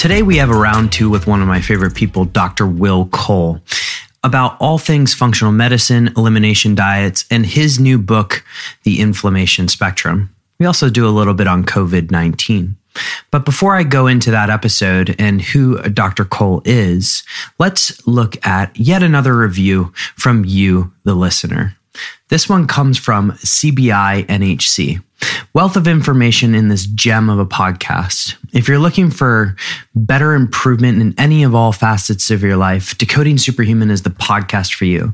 Today we have a round two with one of my favorite people, Dr. Will Cole, about all things functional medicine, elimination diets, and his new book, The Inflammation Spectrum. We also do a little bit on COVID-19. But before I go into that episode and who Dr. Cole is, let's look at yet another review from you, the listener. This one comes from CBI-NHC. Wealth of information in this gem of a podcast. If you're looking for better improvement in any of all facets of your life, Decoding Superhuman is the podcast for you.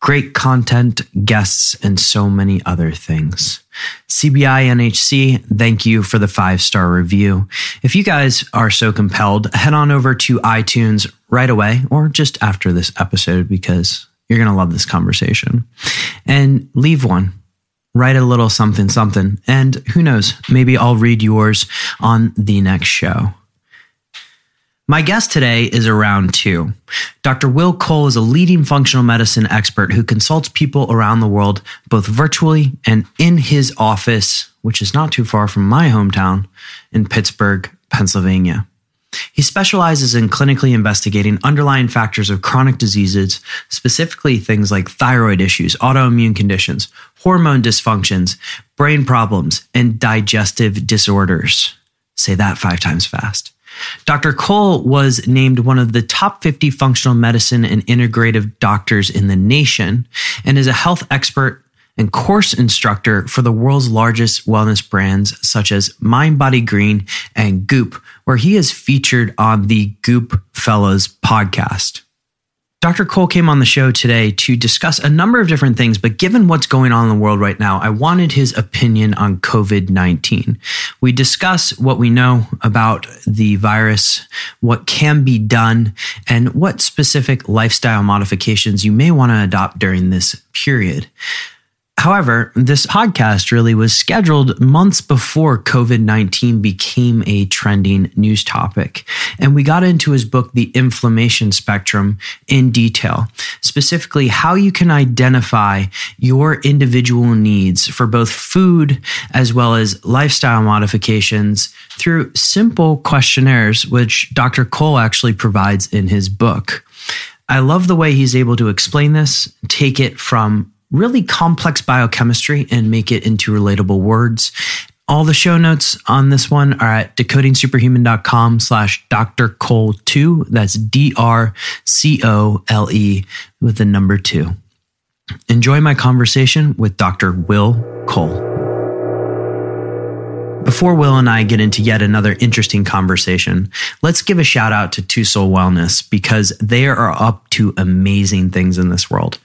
Great content, guests, and so many other things. CBI-NHC, thank you for the 5-star review. If you guys are so compelled, head on over to iTunes right away or just after this episode because you're going to love this conversation. And leave one. Write a little something, something. And who knows, maybe I'll read yours on the next show. My guest today is around two. Dr. Will Cole is a leading functional medicine expert who consults people around the world, both virtually and in his office, which is not too far from my hometown in Pittsburgh, Pennsylvania. He specializes in clinically investigating underlying factors of chronic diseases, specifically things like thyroid issues, autoimmune conditions, hormone dysfunctions, brain problems, and digestive disorders. Say that 5 times fast. Dr. Cole was named one of the top 50 functional medicine and integrative doctors in the nation and is a health expert and course instructor for the world's largest wellness brands such as Mind Body Green and Goop, where he is featured on the Goop Fellas podcast. Dr. Cole came on the show today to discuss a number of different things, but given what's going on in the world right now, I wanted his opinion on COVID-19. We discuss what we know about the virus, what can be done, and what specific lifestyle modifications you may want to adopt during this period. However, this podcast really was scheduled months before COVID-19 became a trending news topic. And we got into his book, The Inflammation Spectrum, in detail, specifically how you can identify your individual needs for both food as well as lifestyle modifications through simple questionnaires, which Dr. Cole actually provides in his book. I love the way he's able to explain this, take it from really complex biochemistry and make it into relatable words. All the show notes on this one are at decodingsuperhuman.com/Dr. Cole 2. That's D-R-C-O-L-E with the number 2. Enjoy my conversation with Dr. Will Cole. Before Will and I get into yet another interesting conversation, let's give a shout out to Two Soul Wellness because they are up to amazing things in this world.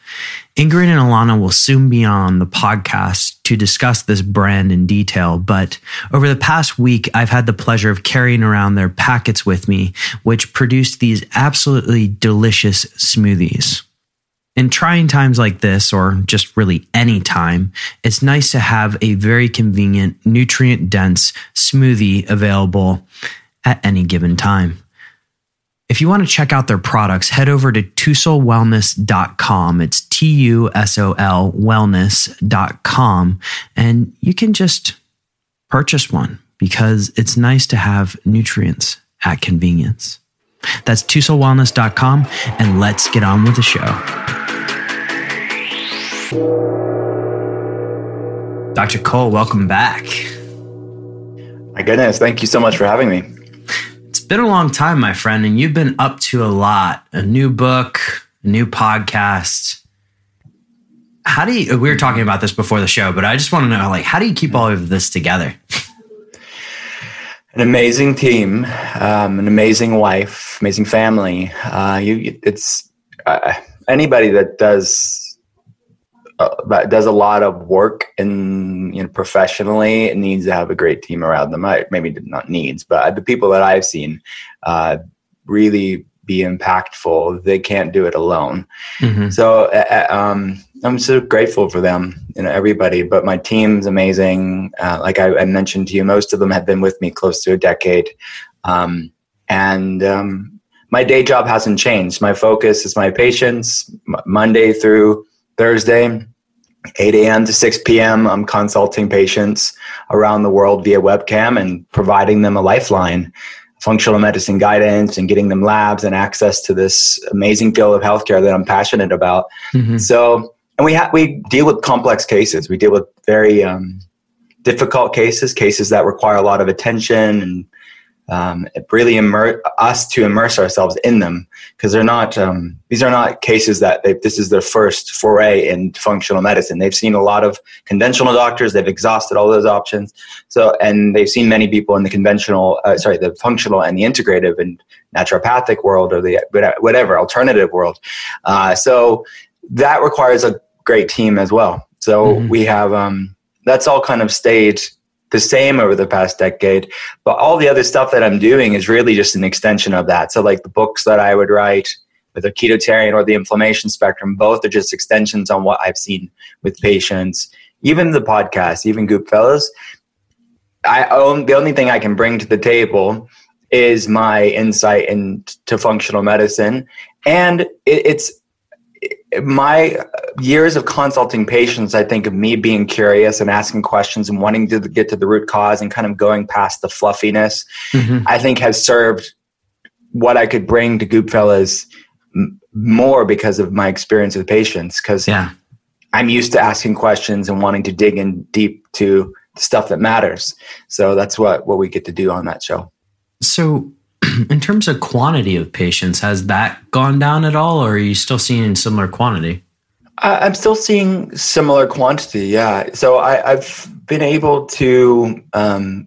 Ingrid and Alana will soon be on the podcast to discuss this brand in detail, but over the past week, I've had the pleasure of carrying around their packets with me, which produced these absolutely delicious smoothies. In trying times like this, or just really any time, it's nice to have a very convenient, nutrient-dense smoothie available at any given time. If you want to check out their products, head over to twosoulwellness.com. It's T-U-S-O-L wellness.com. And you can just purchase one because it's nice to have nutrients at convenience. That's twosoulwellness.com, and let's get on with the show. Dr. Cole, welcome back. My goodness, thank you so much for having me. It's been a long time, my friend, and you've been up to a lot. A new book, a new podcast. How do you, we were talking about this before the show, but I just want to know, like, how do you keep all of this together? An amazing team, an amazing wife, amazing family. Anybody that does a lot of work and professionally needs to have a great team around them. I maybe not needs, but the people that I've seen really be impactful, they can't do it alone. Mm-hmm. So I'm so grateful for them and everybody, but my team's amazing. Like I mentioned to you, most of them have been with me close to a decade. My day job hasn't changed. My focus is my patients. Monday through Thursday, 8 a.m. to 6 p.m., I'm consulting patients around the world via webcam and providing them a lifeline, functional medicine guidance, and getting them labs and access to this amazing field of healthcare that I'm passionate about. Mm-hmm. So, and we deal with complex cases. We deal with very difficult cases that require a lot of attention, and it really immerse ourselves in them, because they're not, these are not cases that this is their first foray in functional medicine. They've seen a lot of conventional doctors. They've exhausted all those options. So, and they've seen many people in the the functional and the integrative and naturopathic world, or the whatever alternative world. So that requires a great team as well. So mm-hmm. we have, that's all kind of stayed the same over the past decade, but all the other stuff that I'm doing is really just an extension of that. So like the books that I would write, whether Ketotarian or The Inflammation Spectrum, both are just extensions on what I've seen with patients. Even the podcast, even Goop Fellas, the only thing I can bring to the table is my insight into functional medicine. And it's my years of consulting patients, I think, of me being curious and asking questions and wanting to get to the root cause and kind of going past the fluffiness, mm-hmm. I think has served what I could bring to Goop Fellas more because of my experience with patients. Because I'm used to asking questions and wanting to dig in deep to the stuff that matters. So that's what we get to do on that show. So, in terms of quantity of patients, has that gone down at all, or are you still seeing similar quantity? I'm still seeing similar quantity, yeah. So I've been able to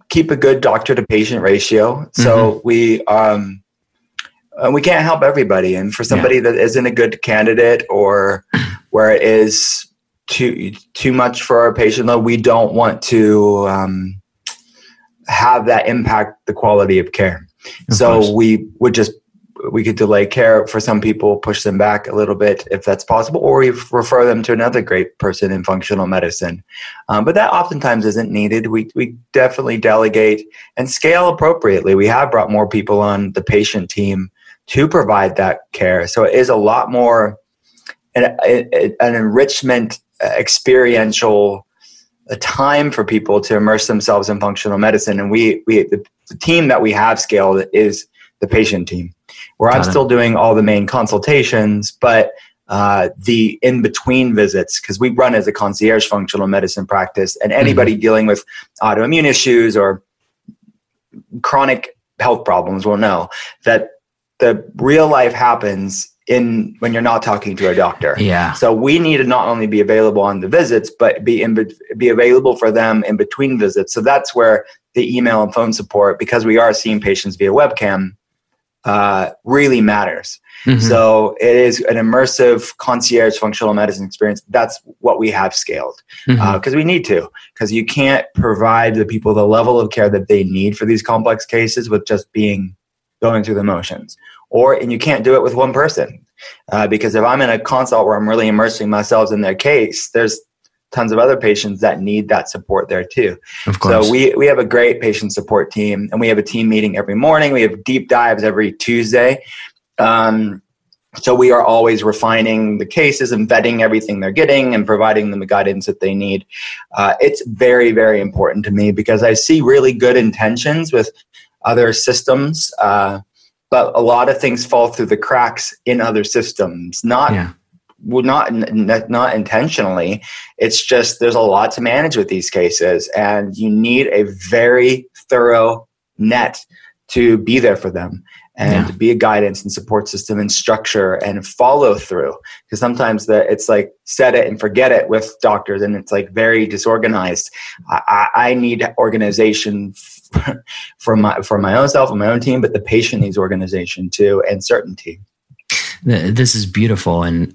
keep a good doctor-to-patient ratio. So mm-hmm. We can't help everybody. And for somebody that isn't a good candidate, or where it is too much for our patient, though, we don't want to have that impact the quality of care. So we could delay care for some people, push them back a little bit if that's possible, or we refer them to another great person in functional medicine. But that oftentimes isn't needed. We definitely delegate and scale appropriately. We have brought more people on the patient team to provide that care. So it is a lot more an enrichment, experiential time for people to immerse themselves in functional medicine. And the team that we have scaled is the patient team, where I'm still doing all the main consultations, but the in-between visits, because we run as a concierge functional medicine practice, and anybody mm-hmm. dealing with autoimmune issues or chronic health problems will know that the real life happens when you're not talking to a doctor. Yeah. So we need to not only be available on the visits, but be available for them in between visits. So that's where the email and phone support, because we are seeing patients via webcam, really matters. Mm-hmm. So it is an immersive concierge functional medicine experience. That's what we have scaled, because mm-hmm. We need to, because you can't provide the people the level of care that they need for these complex cases with just going through the motions. And you can't do it with one person, because if I'm in a consult where I'm really immersing myself in their case, there's tons of other patients that need that support there too. Of course. So we have a great patient support team, and we have a team meeting every morning. We have deep dives every Tuesday. So we are always refining the cases and vetting everything they're getting and providing them the guidance that they need. It's very, very important to me, because I see really good intentions with other systems, but a lot of things fall through the cracks in other systems. Not intentionally. It's just there's a lot to manage with these cases, and you need a very thorough net to be there for them and to be a guidance and support system and structure and follow through. Because sometimes it's like set it and forget it with doctors, and it's like very disorganized. I need organization for my own self and my own team, but the patient needs organization too and certainty. This is beautiful. And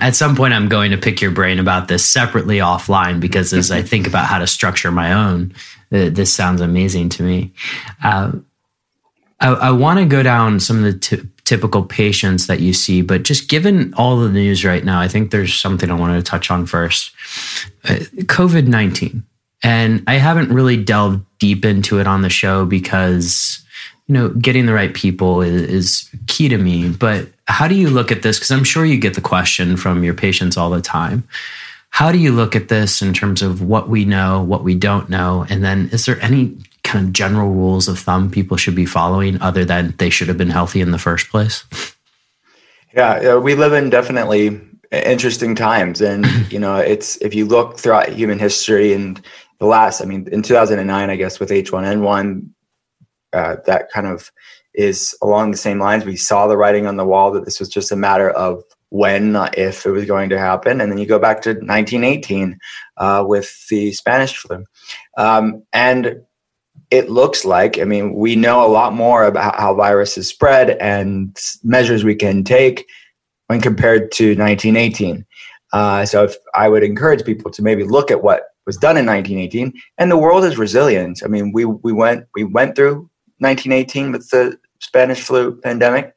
at some point, I'm going to pick your brain about this separately offline, because as I think about how to structure my own, this sounds amazing to me. I want to go down some of the typical patients that you see. But just given all the news right now, I think there's something I wanted to touch on first. COVID-19. And I haven't really delved deep into it on the show because, you know, getting the right people is key to me. But how do you look at this? Because I'm sure you get the question from your patients all the time. How do you look at this in terms of what we know, what we don't know? And then is there any kind of general rules of thumb people should be following other than they should have been healthy in the first place? Yeah, we live in definitely interesting times. And, you know, it's, if you look throughout human history and the last, I mean, in 2009, I guess, with H1N1, that kind of is along the same lines. We saw the writing on the wall that this was just a matter of when, not if, it was going to happen. And then you go back to 1918 with the Spanish flu. And it looks like, I mean, we know a lot more about how viruses spread and measures we can take when compared to 1918. So if I would encourage people to maybe look at what was done in 1918, and the world is resilient. I mean, we went through 1918 with the Spanish flu pandemic,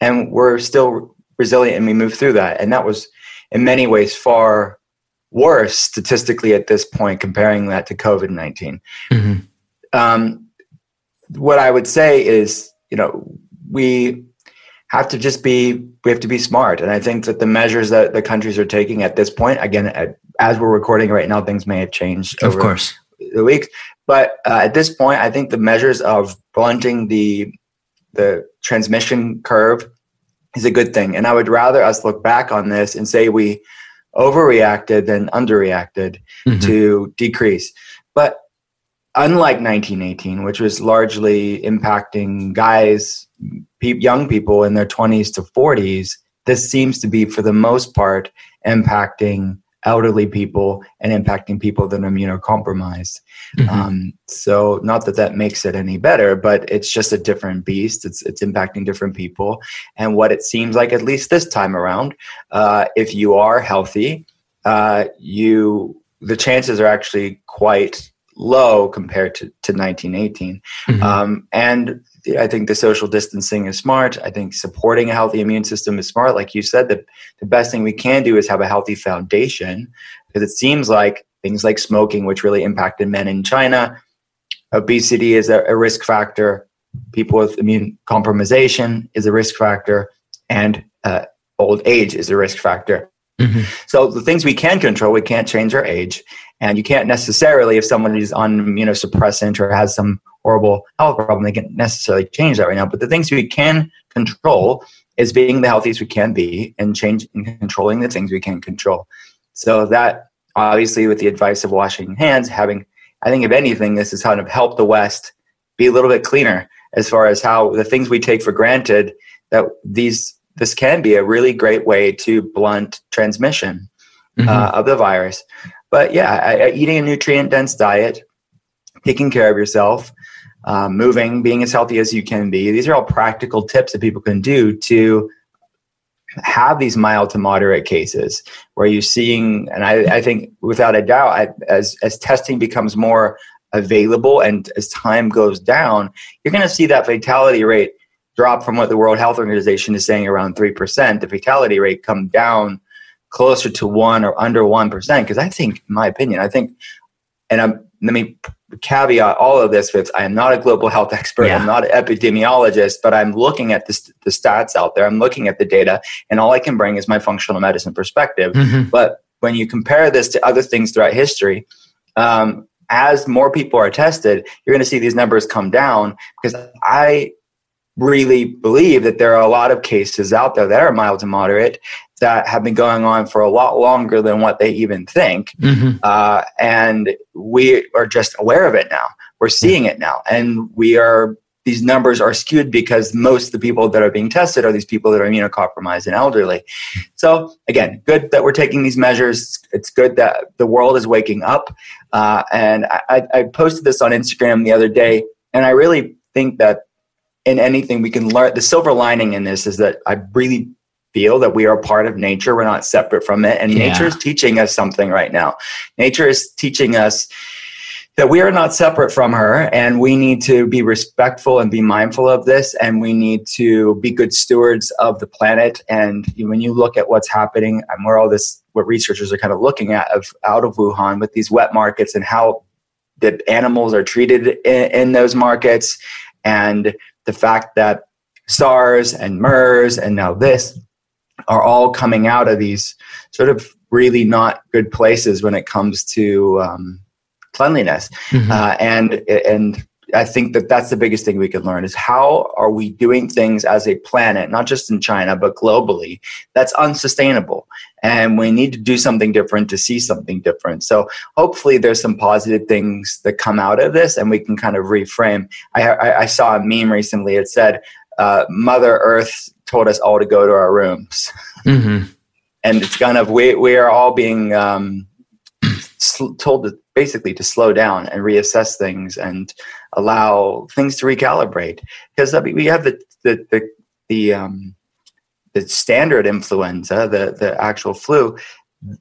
and we're still resilient, and we moved through that. And that was in many ways far worse statistically at this point, comparing that to COVID-19. Mm-hmm. What I would say is, you know, we have to be smart. And I think that the measures that the countries are taking at this point, again, as we're recording right now, things may have changed over the week. But at this point, I think the measures of blunting the transmission curve is a good thing. And I would rather us look back on this and say we overreacted than underreacted to decrease. But unlike 1918, which was largely impacting guys, young people in their 20s to 40s, this seems to be, for the most part, impacting elderly people and impacting people that are immunocompromised. So not that makes it any better, but it's just a different beast. It's impacting different people. And what it seems like, at least this time around, if you are healthy, the chances are actually quite low compared to 1918. And I think the social distancing is smart. I think supporting a healthy immune system is smart. Like you said, the best thing we can do is have a healthy foundation, because it seems like things like smoking, which really impacted men in China, obesity is a risk factor, people with immune compromisation is a risk factor, and old age is a risk factor. So the things we can control, we can't change our age. And you can't necessarily, if someone is on immunosuppressant or has some horrible health problem, they can't necessarily change that right now. But the things we can control is being the healthiest we can be and controlling the things we can control. So that, obviously, with the advice of washing hands, I think if anything, this has kind of helped the West be a little bit cleaner as far as how the things we take for granted, that this can be a really great way to blunt transmission of the virus. But yeah, eating a nutrient-dense diet, taking care of yourself, moving, being as healthy as you can be. These are all practical tips that people can do to have these mild to moderate cases where you're seeing, and I think without a doubt, as testing becomes more available and as time goes down, you're going to see that fatality rate drop from what the World Health Organization is saying around 3%. The fatality rate come down closer to 1% or under 1%, because let me caveat all of this with, I am not a global health expert. Yeah. I'm not an epidemiologist, but I'm looking at the stats out there. I'm looking at the data, and all I can bring is my functional medicine perspective. But when you compare this to other things throughout history, as more people are tested, you're going to see these numbers come down, because I really believe that there are a lot of cases out there that are mild to moderate that have been going on for a lot longer than what they even think. And we are just aware of it now. We're seeing it now. And these numbers are skewed because most of the people that are being tested are these people that are immunocompromised and elderly. So again, good that we're taking these measures. It's good that the world is waking up. And I posted this on Instagram the other day, and I really think that in anything we can learn, the silver lining in this is that I really feel that we are part of nature. We're not separate from it. And nature is teaching us something right now. Nature is teaching us that we are not separate from her, and we need to be respectful and be mindful of this, and we need to be good stewards of the planet. And when you look at what's happening and where all this, what researchers are kind of looking at of out of Wuhan with these wet markets and how the animals are treated in those markets, and the fact that SARS and MERS and now this are all coming out of these sort of really not good places when it comes to cleanliness. Mm-hmm. And I think that that's the biggest thing we can learn is how are we doing things as a planet, not just in China, but globally, that's unsustainable. And we need to do something different to see something different. So hopefully there's some positive things that come out of this and we can kind of reframe. I saw a meme recently. It said, Mother Earth told us all to go to our rooms. Mm-hmm. And it's kind of, we are all being told to basically to slow down and reassess things and allow things to recalibrate, because we have the standard influenza, the actual flu.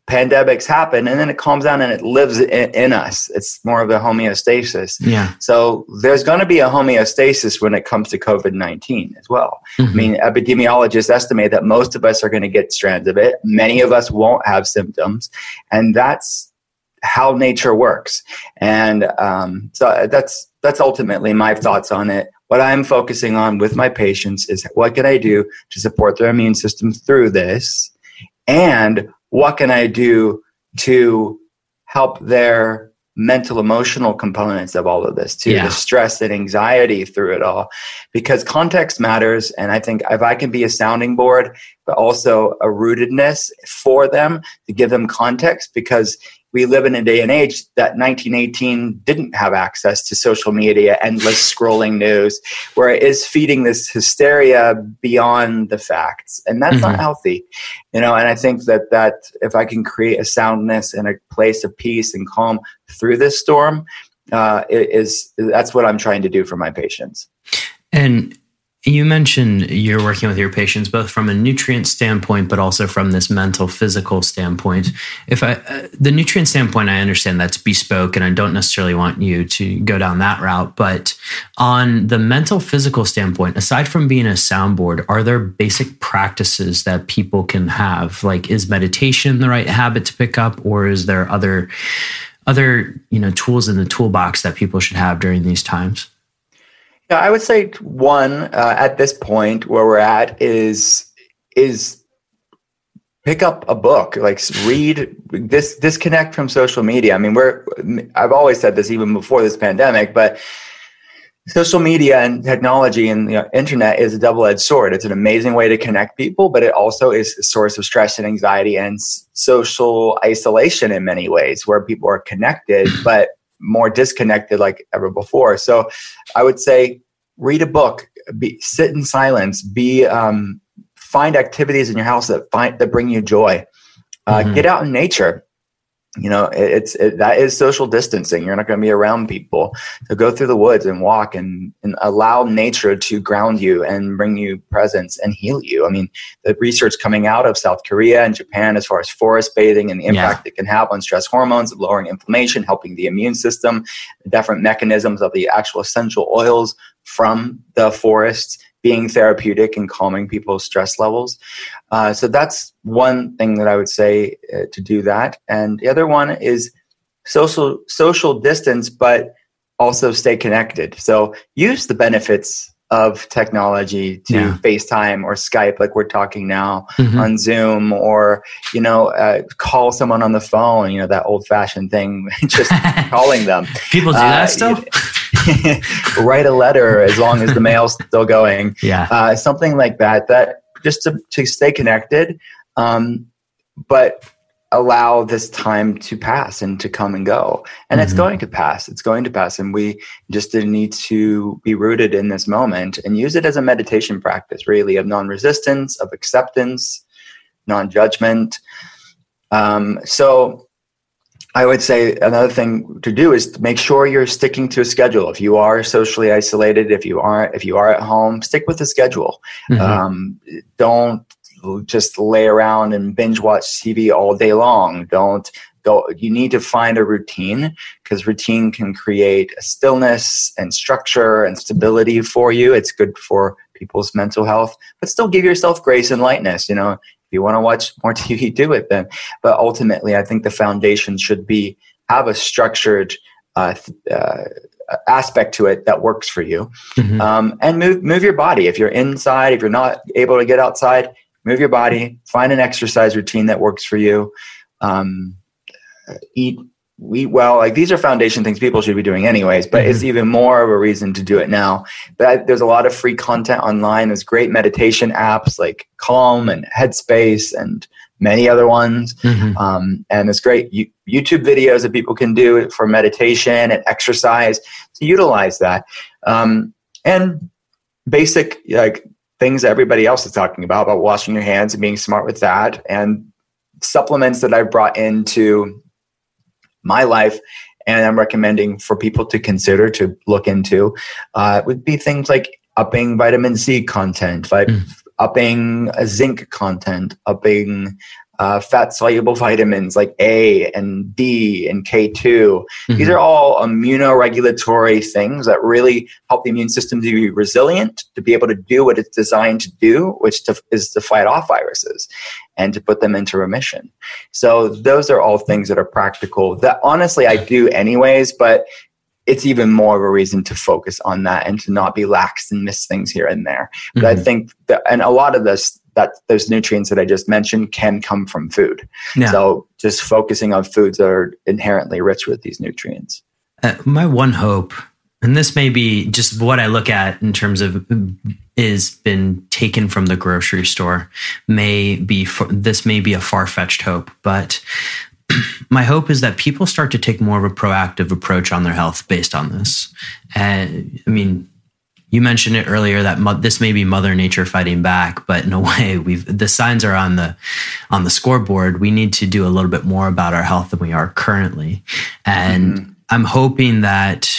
Pandemics happen, and then it calms down and it lives in us. It's more of a homeostasis. Yeah. So there's going to be a homeostasis when it comes to COVID-19 as well. Mm-hmm. I mean, epidemiologists estimate that most of us are going to get strands of it. Many of us won't have symptoms, and that's how nature works. And so that's ultimately my thoughts on it. What I'm focusing on with my patients is what can I do to support their immune system through this, and what can I do to help their mental, emotional components of all of this too, the stress and anxiety through it all, because context matters. And I think if I can be a sounding board, but also a rootedness for them to give them context, because we live in a day and age that 1918 didn't have access to social media, endless scrolling news, where it is feeding this hysteria beyond the facts. And that's not healthy. And I think that if I can create a soundness and a place of peace and calm through this storm, that's what I'm trying to do for my patients. And you mentioned you're working with your patients both from a nutrient standpoint, but also from this mental, physical standpoint. If the nutrient standpoint, I understand that's bespoke, and I don't necessarily want you to go down that route. But on the mental, physical standpoint, aside from being a soundboard, are there basic practices that people can have? Like, is meditation the right habit to pick up, or is there other tools in the toolbox that people should have during these times? Yeah, I would say one at this point where we're at is pick up a book, like read, disconnect from social media. I mean, I've always said this even before this pandemic, but social media and technology and internet is a double-edged sword. It's an amazing way to connect people, but it also is a source of stress and anxiety and social isolation in many ways, where people are connected, but more disconnected like ever before. So I would say read a book, sit in silence, find activities in your house that bring you joy. Get out in nature. That is social distancing. You're not going to be around people. So go through the woods and walk and allow nature to ground you and bring you presence and heal you. I mean, the research coming out of South Korea and Japan as far as forest bathing and the impact it can have on stress hormones, lowering inflammation, helping the immune system, different mechanisms of the actual essential oils from the forests being therapeutic and calming people's stress levels. So that's one thing that I would say to do that. And the other one is social distance, but also stay connected. So use the benefits of technology to FaceTime or Skype, like we're talking now on Zoom, or, call someone on the phone, that old fashioned thing, just calling them. People do that still? Write a letter as long as the mail's still going. Yeah. Something like that just to stay connected, but allow this time to pass and to come and go. And it's going to pass. And we just need to be rooted in this moment and use it as a meditation practice, really, of non-resistance, of acceptance, non-judgment. So I would say another thing to do is to make sure you're sticking to a schedule. If you are socially isolated, if you are at home, stick with the schedule. Don't just lay around and binge watch TV all day long. Don't You need to find a routine, because routine can create a stillness and structure and stability for you. It's good for people's mental health, but still give yourself grace and lightness. You know, if you want to watch more TV, do it then. But ultimately, I think the foundation should be have a structured aspect to it that works for you. Mm-hmm. And move your body. If you're inside, if you're not able to get outside, move your body, find an exercise routine that works for you. Eat well. Like, these are foundation things people should be doing anyways, but it's even more of a reason to do it now. But there's a lot of free content online. There's great meditation apps like Calm and Headspace and many other ones. Mm-hmm. And there's great YouTube videos that people can do for meditation and exercise to utilize that. And basic, like, things that everybody else is talking about washing your hands and being smart with that, and supplements that I've brought into my life and I'm recommending for people to consider, to look into, would be things like upping vitamin C content, like upping zinc content, upping fat soluble vitamins like A and D and K2. Mm-hmm. These are all immunoregulatory things that really help the immune system to be resilient, to be able to do what it's designed to do, which is to fight off viruses and to put them into remission. So those are all things that are practical that honestly I do anyways, but it's even more of a reason to focus on that and to not be lax and miss things here and there. Mm-hmm. But I think that, and a lot of this, that those nutrients that I just mentioned can come from food. Yeah. So just focusing on foods that are inherently rich with these nutrients. My one hope, and this may be just what I look at in terms of is been taken from the grocery store, this may be a far-fetched hope, but my hope is that people start to take more of a proactive approach on their health based on this. I mean, you mentioned it earlier that this may be Mother Nature fighting back, but in a way, the signs are on the scoreboard. We need to do a little bit more about our health than we are currently, and I'm hoping that,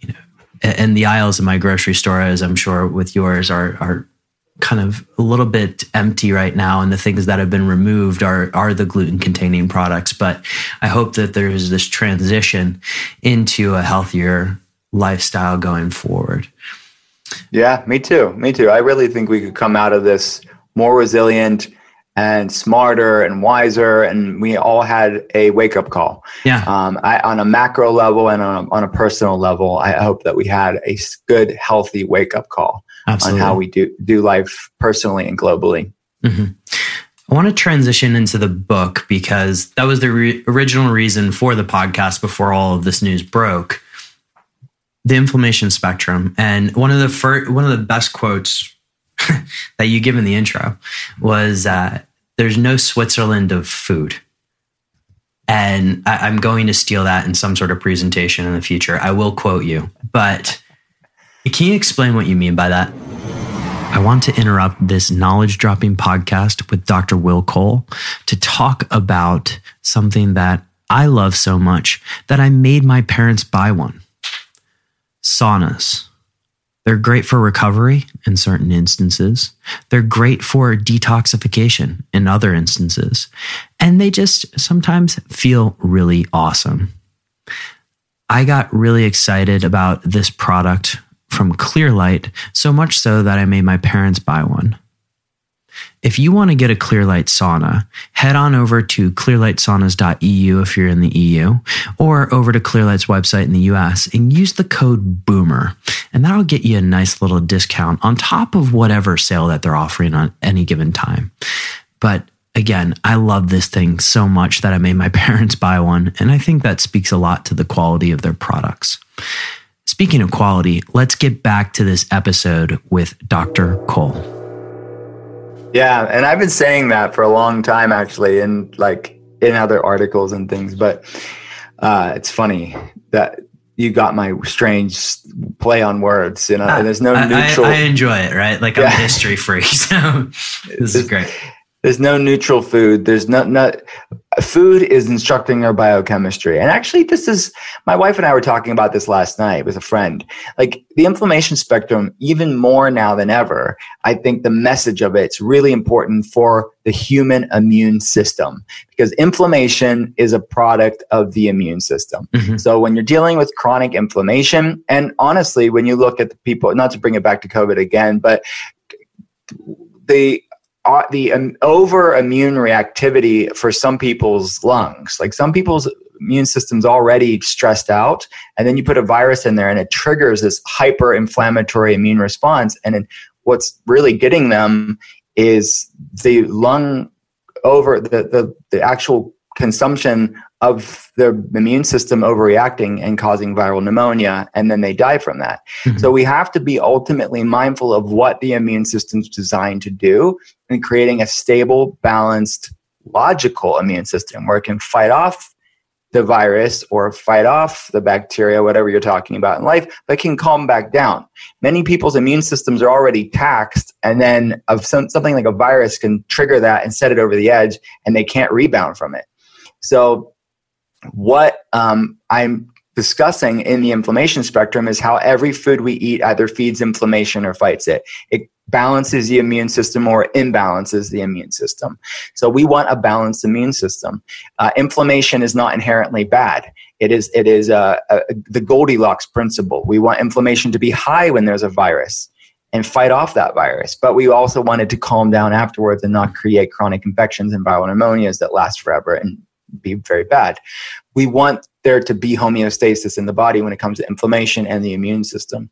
you know, and the aisles of my grocery store, as I'm sure with yours, are kind of a little bit empty right now, and the things that have been removed are the gluten-containing products. But I hope that there is this transition into a healthier lifestyle going forward. Yeah, me too. I really think we could come out of this more resilient and smarter and wiser. And we all had a wake-up call. Yeah. On a macro level and on a personal level, I hope that we had a good, healthy wake-up call. Absolutely. On how we do life personally and globally. Mm-hmm. I want to transition into the book, because that was the original reason for the podcast before all of this news broke. The Inflammation Spectrum. And one of the best quotes that you give in the intro was, there's no Switzerland of food. And I'm going to steal that in some sort of presentation in the future. I will quote you, but can you explain what you mean by that? I want to interrupt this knowledge dropping podcast with Dr. Will Cole to talk about something that I love so much that I made my parents buy one. Saunas. They're great for recovery in certain instances. They're great for detoxification in other instances. And they just sometimes feel really awesome. I got really excited about this product from Clearlight, so much so that I made my parents buy one. If you want to get a Clearlight sauna, head on over to clearlightsaunas.eu if you're in the EU, or over to Clearlight's website in the US and use the code BOOMER, and that'll get you a nice little discount on top of whatever sale that they're offering on any given time. But again, I love this thing so much that I made my parents buy one, and I think that speaks a lot to the quality of their products. Speaking of quality, let's get back to this episode with Dr. Cole. Yeah, and I've been saying that for a long time, actually, and like in other articles and things. But it's funny that you got my strange play on words. You know, and there's no neutral. I enjoy it, right? Like, yeah. I'm a history freak, so this is great. There's no neutral food. There's not Food is instructing our biochemistry. And actually, this is, my wife and I were talking about this last night with a friend. Like the inflammation spectrum, even more now than ever, I think the message of it's really important for the human immune system, because inflammation is a product of the immune system. Mm-hmm. So when you're dealing with chronic inflammation, and honestly, when you look at the people, not to bring it back to COVID again, but the over immune reactivity for some people's lungs, like some people's immune system's already stressed out, and then you put a virus in there and it triggers this hyper inflammatory immune response. And then what's really getting them is the lung over the actual consumption of their immune system overreacting and causing viral pneumonia, and then they die from that. Mm-hmm. So we have to be ultimately mindful of what the immune system's designed to do and creating a stable, balanced, logical immune system where it can fight off the virus or fight off the bacteria, whatever you're talking about in life, but can calm back down. Many people's immune systems are already taxed, and then something like a virus can trigger that and set it over the edge, and they can't rebound from it. So what I'm discussing in the inflammation spectrum is how every food we eat either feeds inflammation or fights it. It balances the immune system or imbalances the immune system. So we want a balanced immune system. Inflammation is not inherently bad. It is the Goldilocks principle. We want inflammation to be high when there's a virus and fight off that virus. But we also want it to calm down afterwards and not create chronic infections and viral pneumonias that last forever and be very bad. We want there to be homeostasis in the body when it comes to inflammation and the immune system.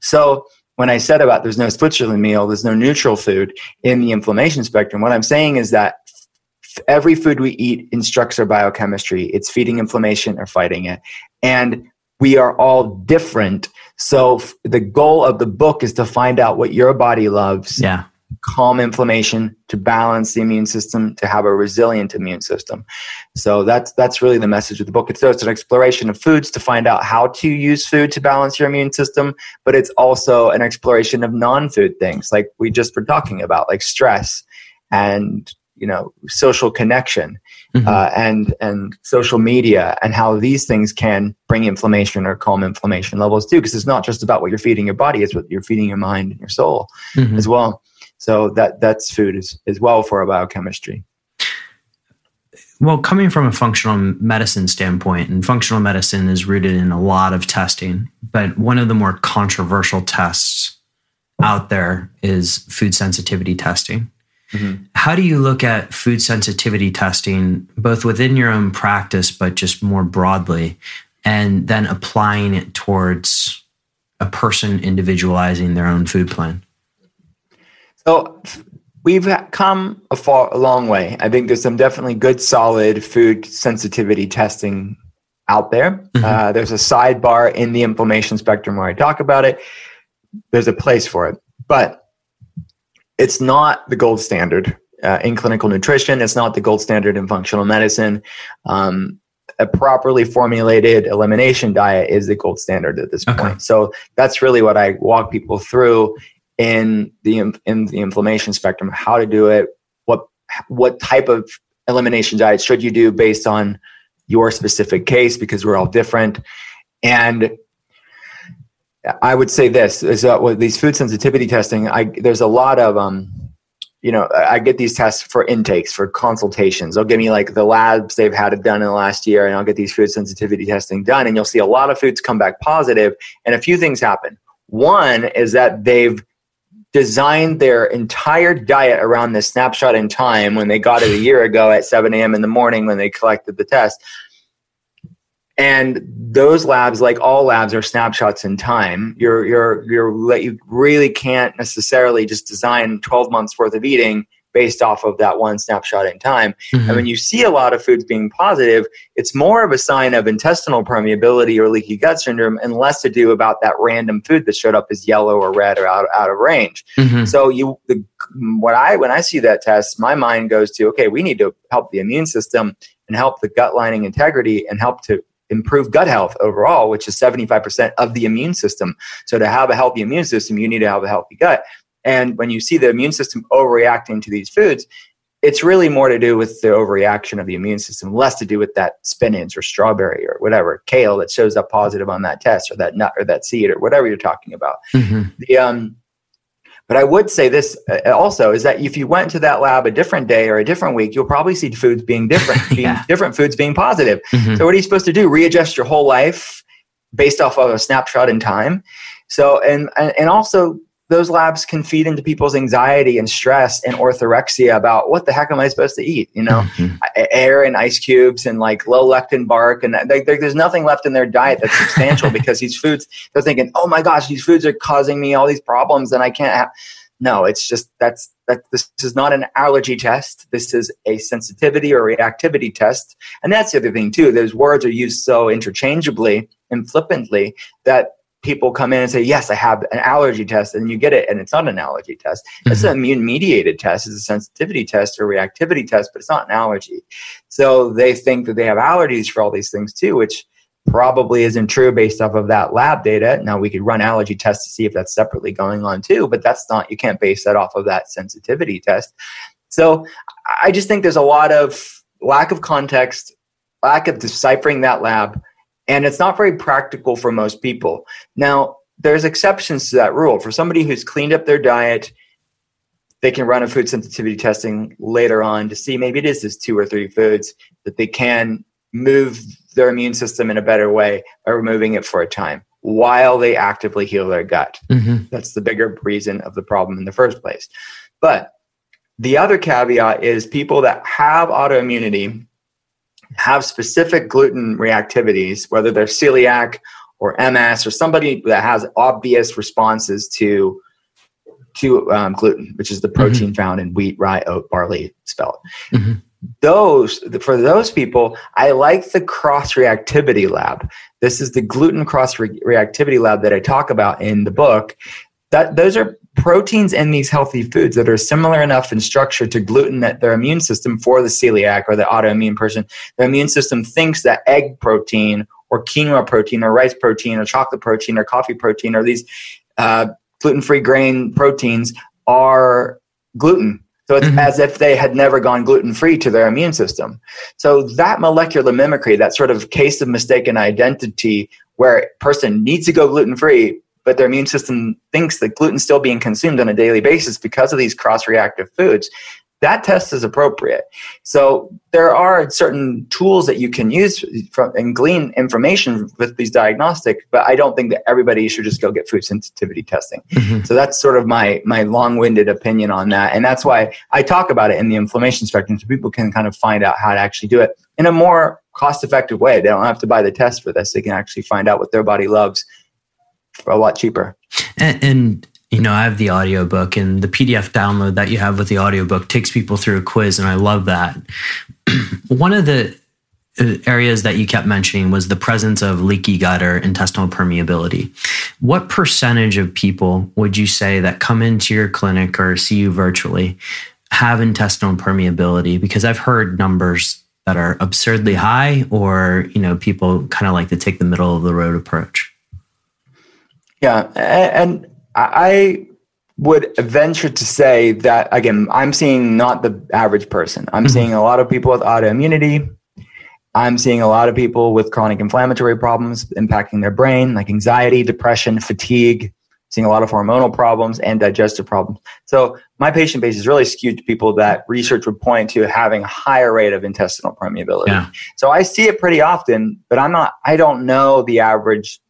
So when I said about there's no Switzerland meal, there's no neutral food in the inflammation spectrum, what I'm saying is that every food we eat instructs our biochemistry. It's feeding inflammation or fighting it. And we are all different. So the goal of the book is to find out what your body loves. Yeah. Calm inflammation, to balance the immune system, to have a resilient immune system. So that's really the message of the book. It's an exploration of foods to find out how to use food to balance your immune system, but it's also an exploration of non-food things like we just were talking about, like stress and social connection, mm-hmm. and social media, and how these things can bring inflammation or calm inflammation levels too, because it's not just about what you're feeding your body, it's what you're feeding your mind and your soul, mm-hmm. as well. So that's food as well for our biochemistry. Well, coming from a functional medicine standpoint, and functional medicine is rooted in a lot of testing, but one of the more controversial tests out there is food sensitivity testing. Mm-hmm. How do you look at food sensitivity testing, both within your own practice, but just more broadly, and then applying it towards a person individualizing their own food plan? So we've come a long way. I think there's some definitely good, solid food sensitivity testing out there. Mm-hmm. There's a sidebar in the inflammation spectrum where I talk about it. There's a place for it, but it's not the gold standard in clinical nutrition. It's not the gold standard in functional medicine. A properly formulated elimination diet is the gold standard at this point. So that's really what I walk people through in the inflammation spectrum, how to do it, what type of elimination diet should you do based on your specific case, because we're all different. And I would say this is that with these food sensitivity testing, there's a lot of, I get these tests for intakes, for consultations. They'll give me like the labs they've had it done in the last year, and I'll get these food sensitivity testing done, and you'll see a lot of foods come back positive, and a few things happen. One is that they've designed their entire diet around this snapshot in time when they got it a year ago at 7 a.m. in the morning when they collected the test. And those labs, like all labs, are snapshots in time. You really can't necessarily just design 12 months worth of eating based off of that one snapshot in time. Mm-hmm. And when you see a lot of foods being positive, it's more of a sign of intestinal permeability or leaky gut syndrome and less to do about that random food that showed up as yellow or red or out of range. Mm-hmm. So when I see that test, my mind goes to, okay, we need to help the immune system and help the gut lining integrity and help to improve gut health overall, which is 75% of the immune system. So to have a healthy immune system, you need to have a healthy gut. And when you see the immune system overreacting to these foods, it's really more to do with the overreaction of the immune system, less to do with that spinach or strawberry or whatever, kale that shows up positive on that test or that nut or that seed or whatever you're talking about. Mm-hmm. But I would say this also is that if you went to that lab a different day or a different week, you'll probably see foods being different, different foods being positive. Mm-hmm. So what are you supposed to do? Readjust your whole life based off of a snapshot in time. So, and also those labs can feed into people's anxiety and stress and orthorexia about what the heck am I supposed to eat? You know, mm-hmm. air and ice cubes and like low lectin bark. And there's nothing left in their diet that's substantial because these foods, they're thinking, oh my gosh, these foods are causing me all these problems and I can't have. No, it's just that this is not an allergy test. This is a sensitivity or reactivity test. And that's the other thing too. Those words are used so interchangeably and flippantly that people come in and say, yes, I have an allergy test, and you get it, and it's not an allergy test. Mm-hmm. It's an immune-mediated test. It's a sensitivity test or reactivity test, but it's not an allergy. So they think that they have allergies for all these things too, which probably isn't true based off of that lab data. Now, we could run allergy tests to see if that's separately going on too, but that's not, you can't base that off of that sensitivity test. So I just think there's a lot of lack of context, lack of deciphering that lab, and it's not very practical for most people. Now, there's exceptions to that rule. For somebody who's cleaned up their diet, they can run a food sensitivity testing later on to see maybe it is just 2 or 3 foods that they can move their immune system in a better way by removing it for a time while they actively heal their gut. Mm-hmm. That's the bigger reason of the problem in the first place. But the other caveat is people that have autoimmunity have specific gluten reactivities, whether they're celiac or MS or somebody that has obvious responses to gluten, which is the protein mm-hmm. found in wheat, rye, oat, barley, spelt. Mm-hmm. For those people, I like the cross-reactivity lab. This is the gluten cross-reactivity lab that I talk about in the book. Those are proteins in these healthy foods that are similar enough in structure to gluten that their immune system, for the celiac or the autoimmune person, their immune system thinks that egg protein or quinoa protein or rice protein or chocolate protein or coffee protein or these gluten-free grain proteins are gluten. So it's mm-hmm. as if they had never gone gluten-free to their immune system. So that molecular mimicry, that sort of case of mistaken identity where a person needs to go gluten-free, but their immune system thinks that gluten's still being consumed on a daily basis because of these cross-reactive foods, that test is appropriate. So there are certain tools that you can use and glean information with these diagnostics, but I don't think that everybody should just go get food sensitivity testing. Mm-hmm. So that's sort of my long-winded opinion on that. And that's why I talk about it in the inflammation spectrum, so people can kind of find out how to actually do it in a more cost-effective way. They don't have to buy the test for this. They can actually find out what their body loves a lot cheaper. And you know, I have the audiobook, and the PDF download that you have with the audiobook takes people through a quiz, and I love that. One of the areas that you kept mentioning was the presence of leaky gut or intestinal permeability. What percentage of people would you say that come into your clinic or see you virtually have intestinal permeability? Because I've heard numbers that are absurdly high, or, you know, people kind of like to take the middle of the road approach. Yeah, and I would venture to say that, again, I'm seeing not the average person. I'm mm-hmm. seeing a lot of people with autoimmunity. I'm seeing a lot of people with chronic inflammatory problems impacting their brain, like anxiety, depression, fatigue, seeing a lot of hormonal problems and digestive problems. So my patient base is really skewed to people that research would point to having a higher rate of intestinal permeability. Yeah. So I see it pretty often, but I don't know the average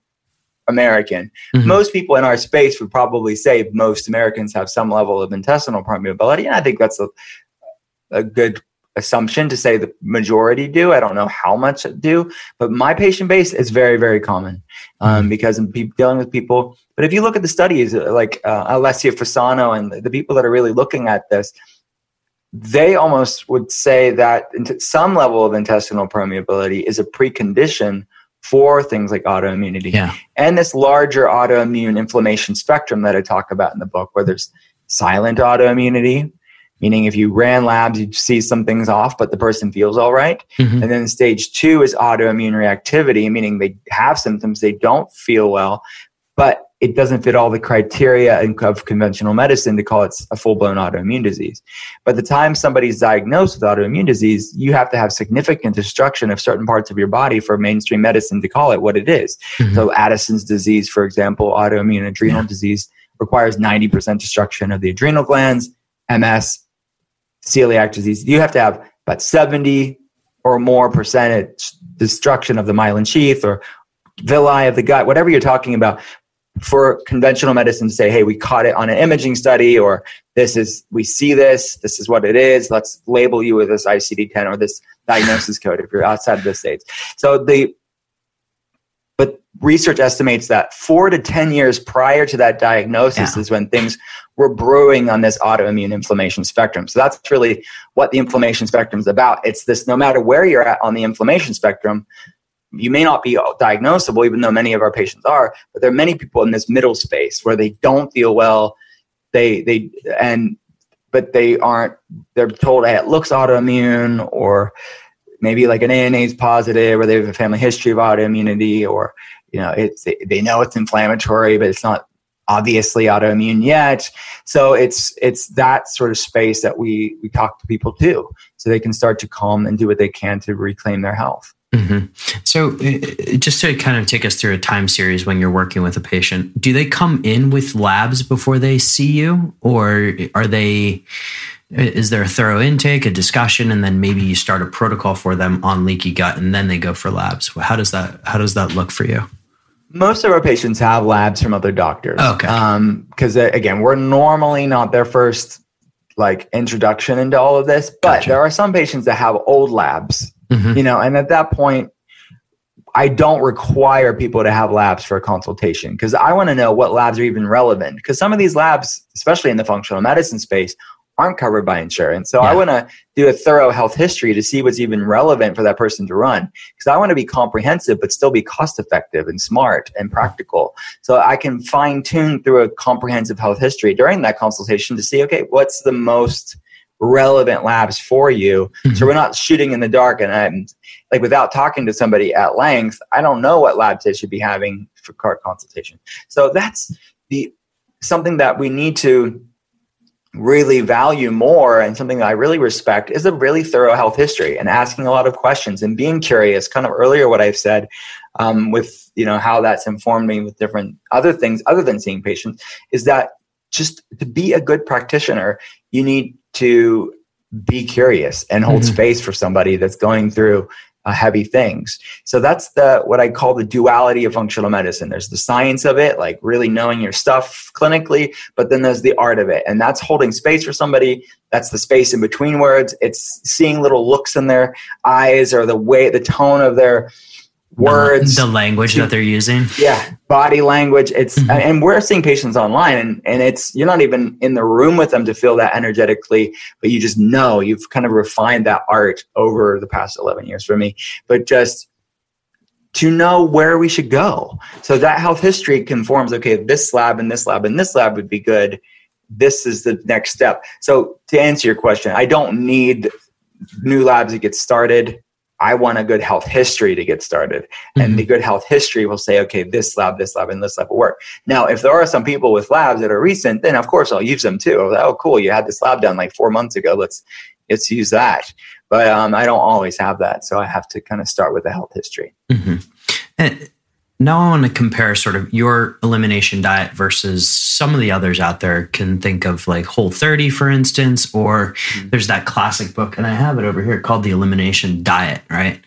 American. Mm-hmm. Most people in our space would probably say most Americans have some level of intestinal permeability, and I think that's a good assumption to say the majority do. I don't know how much do, but my patient base is very, very common because I'm dealing with people. But if you look at the studies, like Alessia Fasano and the people that are really looking at this, they almost would say that some level of intestinal permeability is a precondition for things like autoimmunity. Yeah. And this larger autoimmune inflammation spectrum that I talk about in the book, where there's silent autoimmunity, meaning if you ran labs, you'd see some things off, but the person feels all right. Mm-hmm. And then stage 2 is autoimmune reactivity, meaning they have symptoms, they don't feel well, but it doesn't fit all the criteria of conventional medicine to call it a full-blown autoimmune disease. By the time somebody's diagnosed with autoimmune disease, you have to have significant destruction of certain parts of your body for mainstream medicine to call it what it is. Mm-hmm. So Addison's disease, for example, autoimmune adrenal disease, requires 90% destruction of the adrenal glands. MS, celiac disease, you have to have about 70 or more percentage destruction of the myelin sheath or villi of the gut, whatever you're talking about, for conventional medicine to say, hey, we caught it on an imaging study, or we see this is what it is, let's label you with this ICD-10 or this diagnosis code if you're outside of the States. But research estimates that 4 to 10 years prior to that diagnosis is when things were brewing on this autoimmune inflammation spectrum. So that's really what the inflammation spectrum is about. It's this, no matter where you're at on the inflammation spectrum, you may not be diagnosable, even though many of our patients are, but there are many people in this middle space where they don't feel well. They're told, hey, it looks autoimmune, or maybe like an ANA's positive, or they have a family history of autoimmunity, or they know it's inflammatory, but it's not obviously autoimmune yet. So it's that sort of space that we talk to people too, so they can start to calm and do what they can to reclaim their health. Mm-hmm. So just to kind of take us through a time series when you're working with a patient, do they come in with labs before they see you, or is there a thorough intake, a discussion, and then maybe you start a protocol for them on leaky gut and then they go for labs? How does that look for you? Most of our patients have labs from other doctors. Okay. Because again, we're normally not their first introduction into all of this, but There are some patients that have old labs. Mm-hmm. And at that point, I don't require people to have labs for a consultation, because I want to know what labs are even relevant, because some of these labs, especially in the functional medicine space, aren't covered by insurance. So I want to do a thorough health history to see what's even relevant for that person to run, because I want to be comprehensive, but still be cost effective and smart and practical. So I can fine tune through a comprehensive health history during that consultation to see, okay, what's the most relevant labs for you. Mm-hmm. So we're not shooting in the dark, and I'm without talking to somebody at length, I don't know what labs they should be having for cart consultation. So that's something that we need to really value more, and something that I really respect is a really thorough health history and asking a lot of questions and being curious, kind of earlier what I've said, with how that's informed me with different other things other than seeing patients, is that just to be a good practitioner, you need to be curious and hold mm-hmm. space for somebody that's going through heavy things. So that's what I call the duality of functional medicine. There's the science of it, really knowing your stuff clinically, but then there's the art of it. And that's holding space for somebody. That's the space in between words. It's seeing little looks in their eyes, or the tone of their words, the language that they're using. Yeah. Body language. It's, mm-hmm. and we're seeing patients online, and it's, you're not even in the room with them to feel that energetically, but you just know you've kind of refined that art over the past 11 years for me, but just to know where we should go. So that health history conforms, okay, this lab and this lab and this lab would be good. This is the next step. So to answer your question, I don't need new labs to get started. I want a good health history to get started. And mm-hmm. the good health history will say, okay, this lab, and this lab will work. Now, if there are some people with labs that are recent, then of course I'll use them too. Oh, cool. You had this lab done 4 months ago. Let's use that. But I don't always have that. So I have to kind of start with the health history. Mm-hmm. And now I want to compare sort of your elimination diet versus some of the others out there. Can think of Whole30, for instance, or there's that classic book, and I have it over here, called The Elimination Diet, right?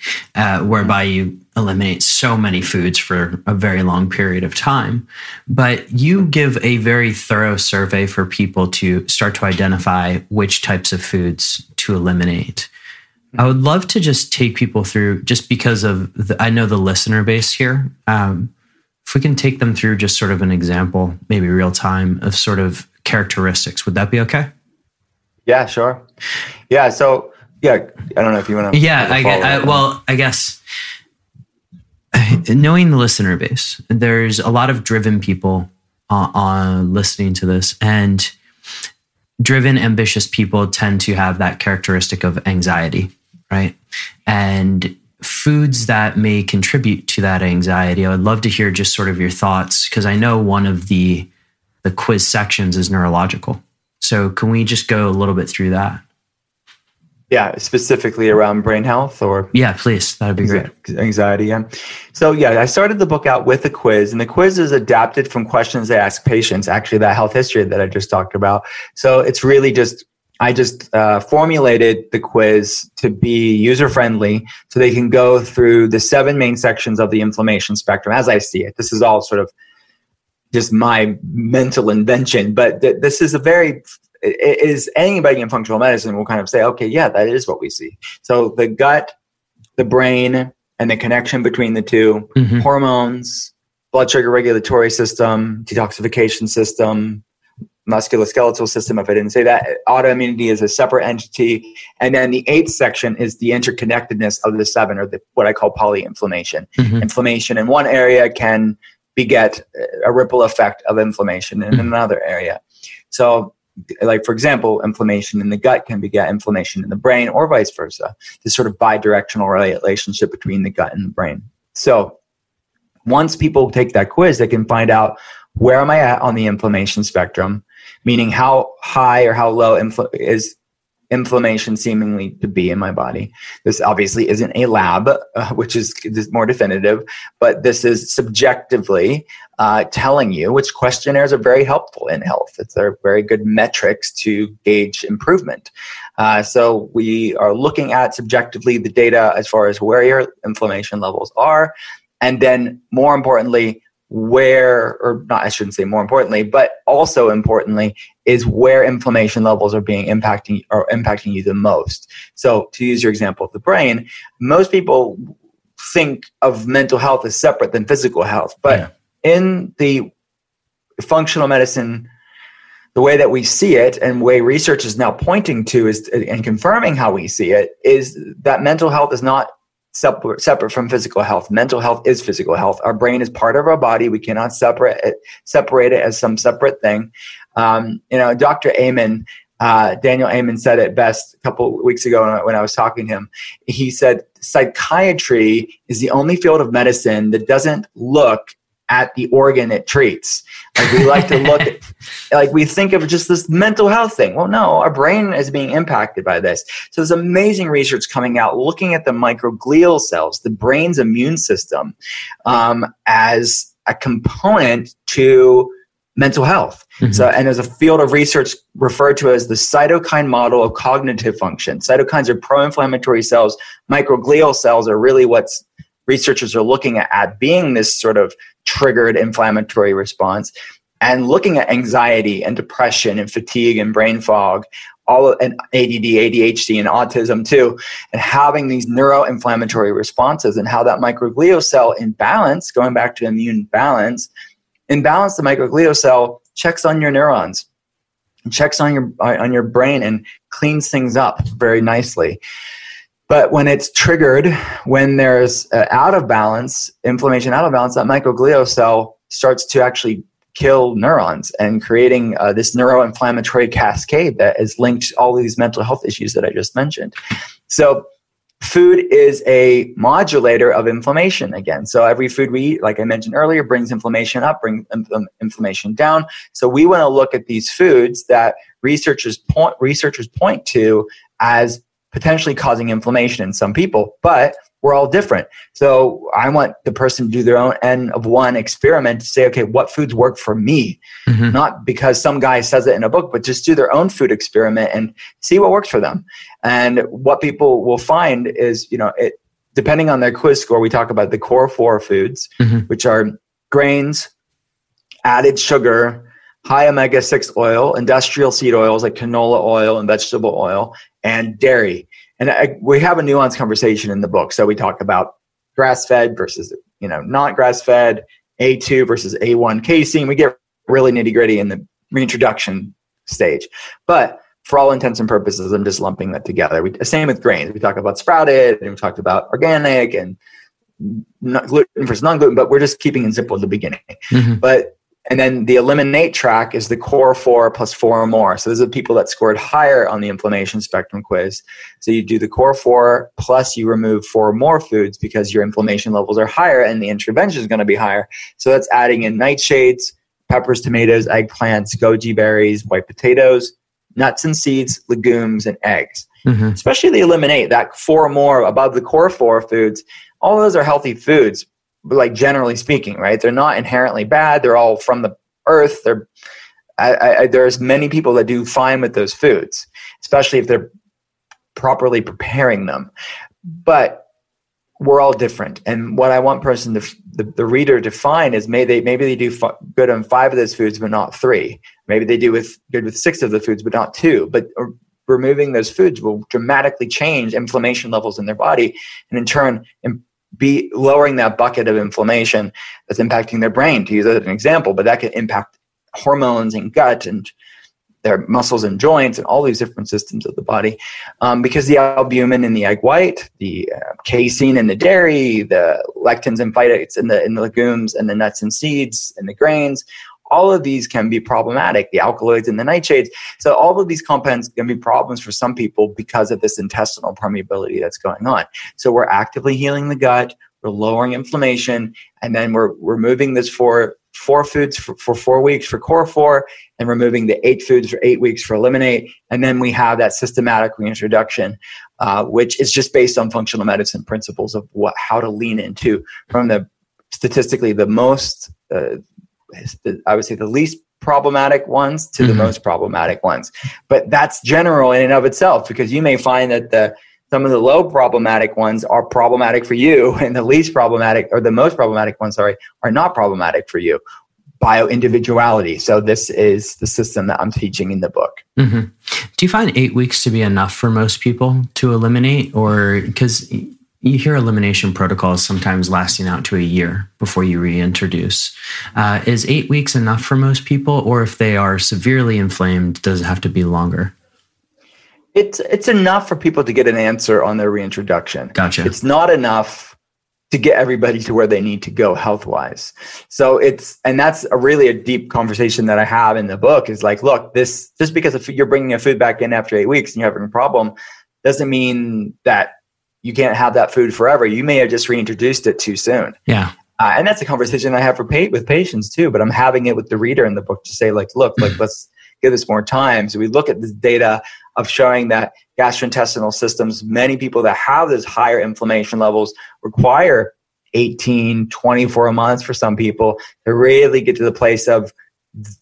Whereby you eliminate so many foods for a very long period of time. But you give a very thorough survey for people to start to identify which types of foods to eliminate. I would love to just take people through, just because of I know the listener base here. If we can take them through just sort of an example, maybe real time, of sort of characteristics, would that be okay? Yeah, sure. Yeah. So yeah, I don't know if you want to. Yeah. I guess knowing the listener base, there's a lot of driven people on listening to this, and driven, ambitious people tend to have that characteristic of anxiety, right? And foods that may contribute to that anxiety. I would love to hear just sort of your thoughts, because I know one of the quiz sections is neurological. So can we just go a little bit through that? Yeah, specifically around brain health or... Yeah, please. That'd be great. Anxiety, yeah. So yeah, I started the book out with a quiz, and the quiz is adapted from questions I ask patients, actually that health history that I just talked about. So it's really just, I just formulated the quiz to be user-friendly so they can go through the 7 main sections of the inflammation spectrum as I see it. This is all sort of just my mental invention, but this is a very... It is anybody in functional medicine will kind of say, okay, yeah, that is what we see. So the gut, the brain, and the connection between the two, hormones, blood sugar regulatory system, detoxification system, musculoskeletal system, if I didn't say that, autoimmunity is a separate entity. And then the 8th section is the interconnectedness of the 7, or what I call polyinflammation. Inflammation in one area can beget a ripple effect of inflammation in another area. So... Like, for example, inflammation in the gut can beget inflammation in the brain, or vice versa. This sort of bi-directional relationship between the gut and the brain. So once people take that quiz, they can find out, where am I at on the inflammation spectrum? Meaning, how high or how low is inflammation seemingly to be in my body? This obviously isn't a lab, which is more definitive, but this is subjectively telling you, which questionnaires are very helpful in health. They're very good metrics to gauge improvement. So we are looking at subjectively the data as far as where your inflammation levels are, and then more importantly, also importantly, is where inflammation levels are impacting you the most. So to use your example of the brain, most people think of mental health as separate than physical health. But in the functional medicine, the way that we see it and way research is now pointing to is and confirming how we see it is that mental health is not separate from physical health. Mental health is physical health. Our brain is part of our body. We cannot separate it as some separate thing. Dr. Amen, Daniel Amen said it best a couple weeks ago when I was talking to him. He said, psychiatry is the only field of medicine that doesn't look at the organ it treats. Like, we like to look at, like, we think of just this mental health thing. Well, no, our brain is being impacted by this. So there's amazing research coming out looking at the microglial cells, the brain's immune system, as a component to mental health. So, and there's a field of research referred to as the cytokine model of cognitive function. Cytokines are pro-inflammatory cells. Microglial cells are really what's researchers are looking at being this sort of triggered inflammatory response, and looking at anxiety and depression and fatigue and brain fog, all and ADD, ADHD, and autism too, and having these neuroinflammatory responses, and how that microglial cell imbalance, going back to immune balance, the microglial cell checks on your neurons, and checks on your brain, and cleans things up very nicely. But when it's triggered, when there's inflammation out of balance, that microglial cell starts to actually kill neurons and creating this neuroinflammatory cascade that is linked to all these mental health issues that I just mentioned. So food is a modulator of inflammation again. So every food we eat, like I mentioned earlier, brings inflammation up, brings inflammation down. So we want to look at these foods that researchers point to as potentially causing inflammation in some people, but we're all different. So I want the person to do their own N-of-1 experiment to say, okay, what foods work for me? Not because some guy says it in a book, but just do their own food experiment and see what works for them. And what people will find is, depending on their quiz score, we talk about the core 4 foods, which are grains, added sugar, high omega-6 oil, industrial seed oils like canola oil and vegetable oil, and dairy. And we have a nuanced conversation in the book. So we talk about grass-fed versus, not grass-fed, A2 versus A1 casein. We get really nitty-gritty in the reintroduction stage. But for all intents and purposes, I'm just lumping that together. Same with grains. We talk about sprouted, and we talked about organic and gluten versus non-gluten, but we're just keeping it simple at the beginning. But And then the eliminate track is the core four plus four or more. So those are the people that scored higher on the inflammation spectrum quiz. So you do the core four plus you remove four more foods because your inflammation levels are higher and the intervention is going to be higher. So that's adding in nightshades, peppers, tomatoes, eggplants, goji berries, white potatoes, nuts and seeds, legumes, and eggs. Mm-hmm. Especially the eliminate, that four more above the core four foods. All those are healthy foods. Like generally speaking, right? They're not inherently bad. They're all from the earth. There's many people that do fine with those foods, especially if they're properly preparing them. But we're all different. And what I want person to the reader to find is maybe they do good on five of those foods, but not three. Maybe they do good with six of the foods, but not two. But removing those foods will dramatically change inflammation levels in their body, and in turn be lowering that bucket of inflammation that's impacting their brain, to use that as an example, but that could impact hormones and gut and their muscles and joints and all these different systems of the body. Because the albumin in the egg white, the casein in the dairy, the lectins and phytates in the legumes and the nuts and seeds and the grains, all of these can be problematic, the alkaloids and the nightshades. So all of these compounds can be problems for some people because of this intestinal permeability that's going on. So we're actively healing the gut, we're lowering inflammation, and then we're removing this four foods for 4 weeks for core four, and removing the eight foods for 8 weeks for eliminate. And then we have that systematic reintroduction, which is just based on functional medicine principles of how to lean into from the statistically the most... I would say the least problematic ones to the most problematic ones. But that's general in and of itself, because you may find that some of the low problematic ones are problematic for you, and the least problematic or the most problematic ones, are not problematic for you. Bio-individuality. So this is the system that I'm teaching in the book. Mm-hmm. Do you find 8 weeks to be enough for most people to eliminate? Or because you hear elimination protocols sometimes lasting out to a year before you reintroduce. Is 8 weeks enough for most people? Or if they are severely inflamed, does it have to be longer? It's enough for people to get an answer on their reintroduction. Gotcha. It's not enough to get everybody to where they need to go health-wise. So and that's really a deep conversation that I have in the book is like, look, this just because you're bringing a food back in after 8 weeks and you're having a problem doesn't mean that you can't have that food forever. You may have just reintroduced it too soon. Yeah. And that's a conversation I have with patients too, but I'm having it with the reader in the book to say like, look, like let's give this more time. So we look at this data of showing that gastrointestinal systems, many people that have those higher inflammation levels require 18, 24 months for some people to really get to the place of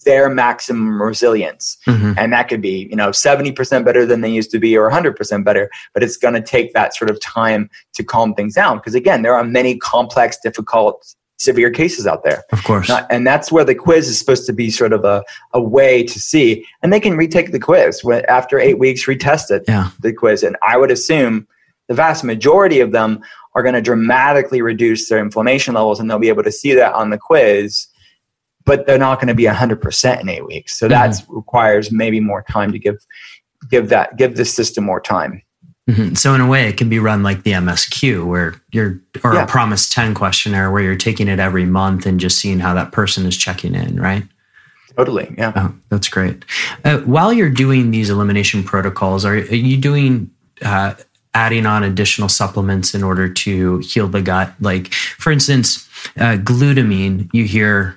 their maximum resilience. Mm-hmm. And that could be, 70% better than they used to be or 100% better, but it's going to take that sort of time to calm things down. Because again, there are many complex, difficult, severe cases out there. Of course. And that's where the quiz is supposed to be sort of a way to see, and they can retake the quiz after 8 weeks, retest it, the quiz. And I would assume the vast majority of them are going to dramatically reduce their inflammation levels, and they'll be able to see that on the quiz. But they're not going to be 100% in 8 weeks. So that requires maybe more time to give this system more time. Mm-hmm. So in a way, it can be run like the MSQ where a Promise 10 questionnaire where you're taking it every month and just seeing how that person is checking in, right? Totally. Yeah. Oh, that's great. While you're doing these elimination protocols, are you doing adding on additional supplements in order to heal the gut? Like for instance, glutamine, you hear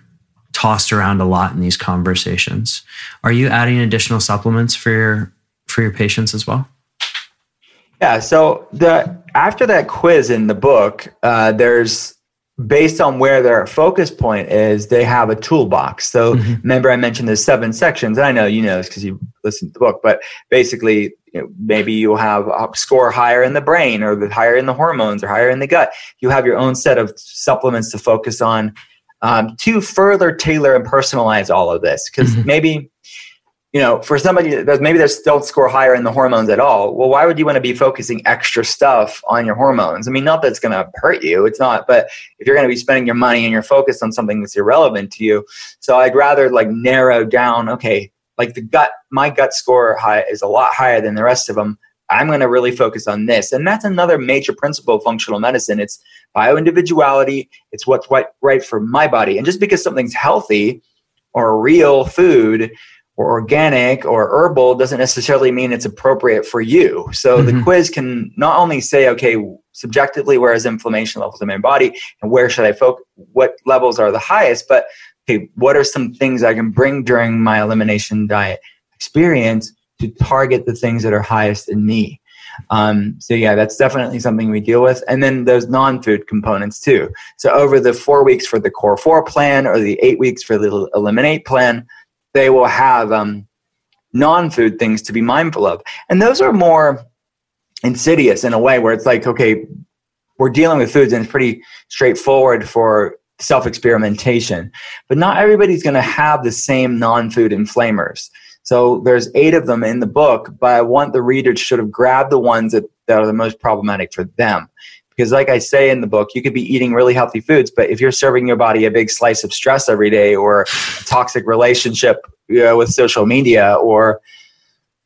tossed around a lot in these conversations. Are you adding additional supplements for your patients as well? Yeah. So after that quiz in the book, there's based on where their focus point is, they have a toolbox. So remember, I mentioned there's 7 sections, and I know you know this because you listened to the book. But basically, maybe you have a score higher in the brain, or higher in the hormones, or higher in the gut. You have your own set of supplements to focus on. To further tailor and personalize all of this. Because maybe, for somebody, maybe they don't score higher in the hormones at all. Well, why would you want to be focusing extra stuff on your hormones? I mean, not that it's going to hurt you. It's not. But if you're going to be spending your money and you're focused on something that's irrelevant to you. So I'd rather narrow down, okay, like the gut, my gut score is a lot higher than the rest of them. I'm going to really focus on this. And that's another major principle of functional medicine. It's bio-individuality. It's what's right for my body. And just because something's healthy or real food or organic or herbal doesn't necessarily mean it's appropriate for you. So the quiz can not only say, okay, subjectively, where is inflammation levels in my body and where should I focus, what levels are the highest, but okay, what are some things I can bring during my elimination diet experience to target the things that are highest in me? So yeah, that's definitely something we deal with. And then those non-food components too. So over the 4 weeks for the Core 4 plan or the 8 weeks for the Eliminate plan, they will have non-food things to be mindful of. And those are more insidious in a way where it's like, okay, we're dealing with foods and it's pretty straightforward for self-experimentation. But not everybody's going to have the same non-food inflammers. So there's 8 of them in the book, but I want the reader to sort of grab the ones that are the most problematic for them. Because like I say in the book, you could be eating really healthy foods, but if you're serving your body a big slice of stress every day or a toxic relationship, with social media, or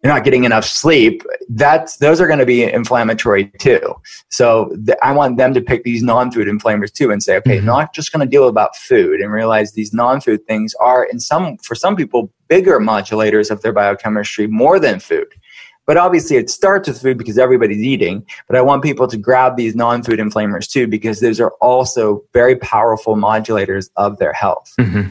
you're not getting enough sleep, those are going to be inflammatory too. So I want them to pick these non-food inflammers too and say, okay, not just going to deal about food, and realize these non-food things are for some people, bigger modulators of their biochemistry more than food. But obviously it starts with food because everybody's eating, but I want people to grab these non-food inflammers too, because those are also very powerful modulators of their health. Mm-hmm.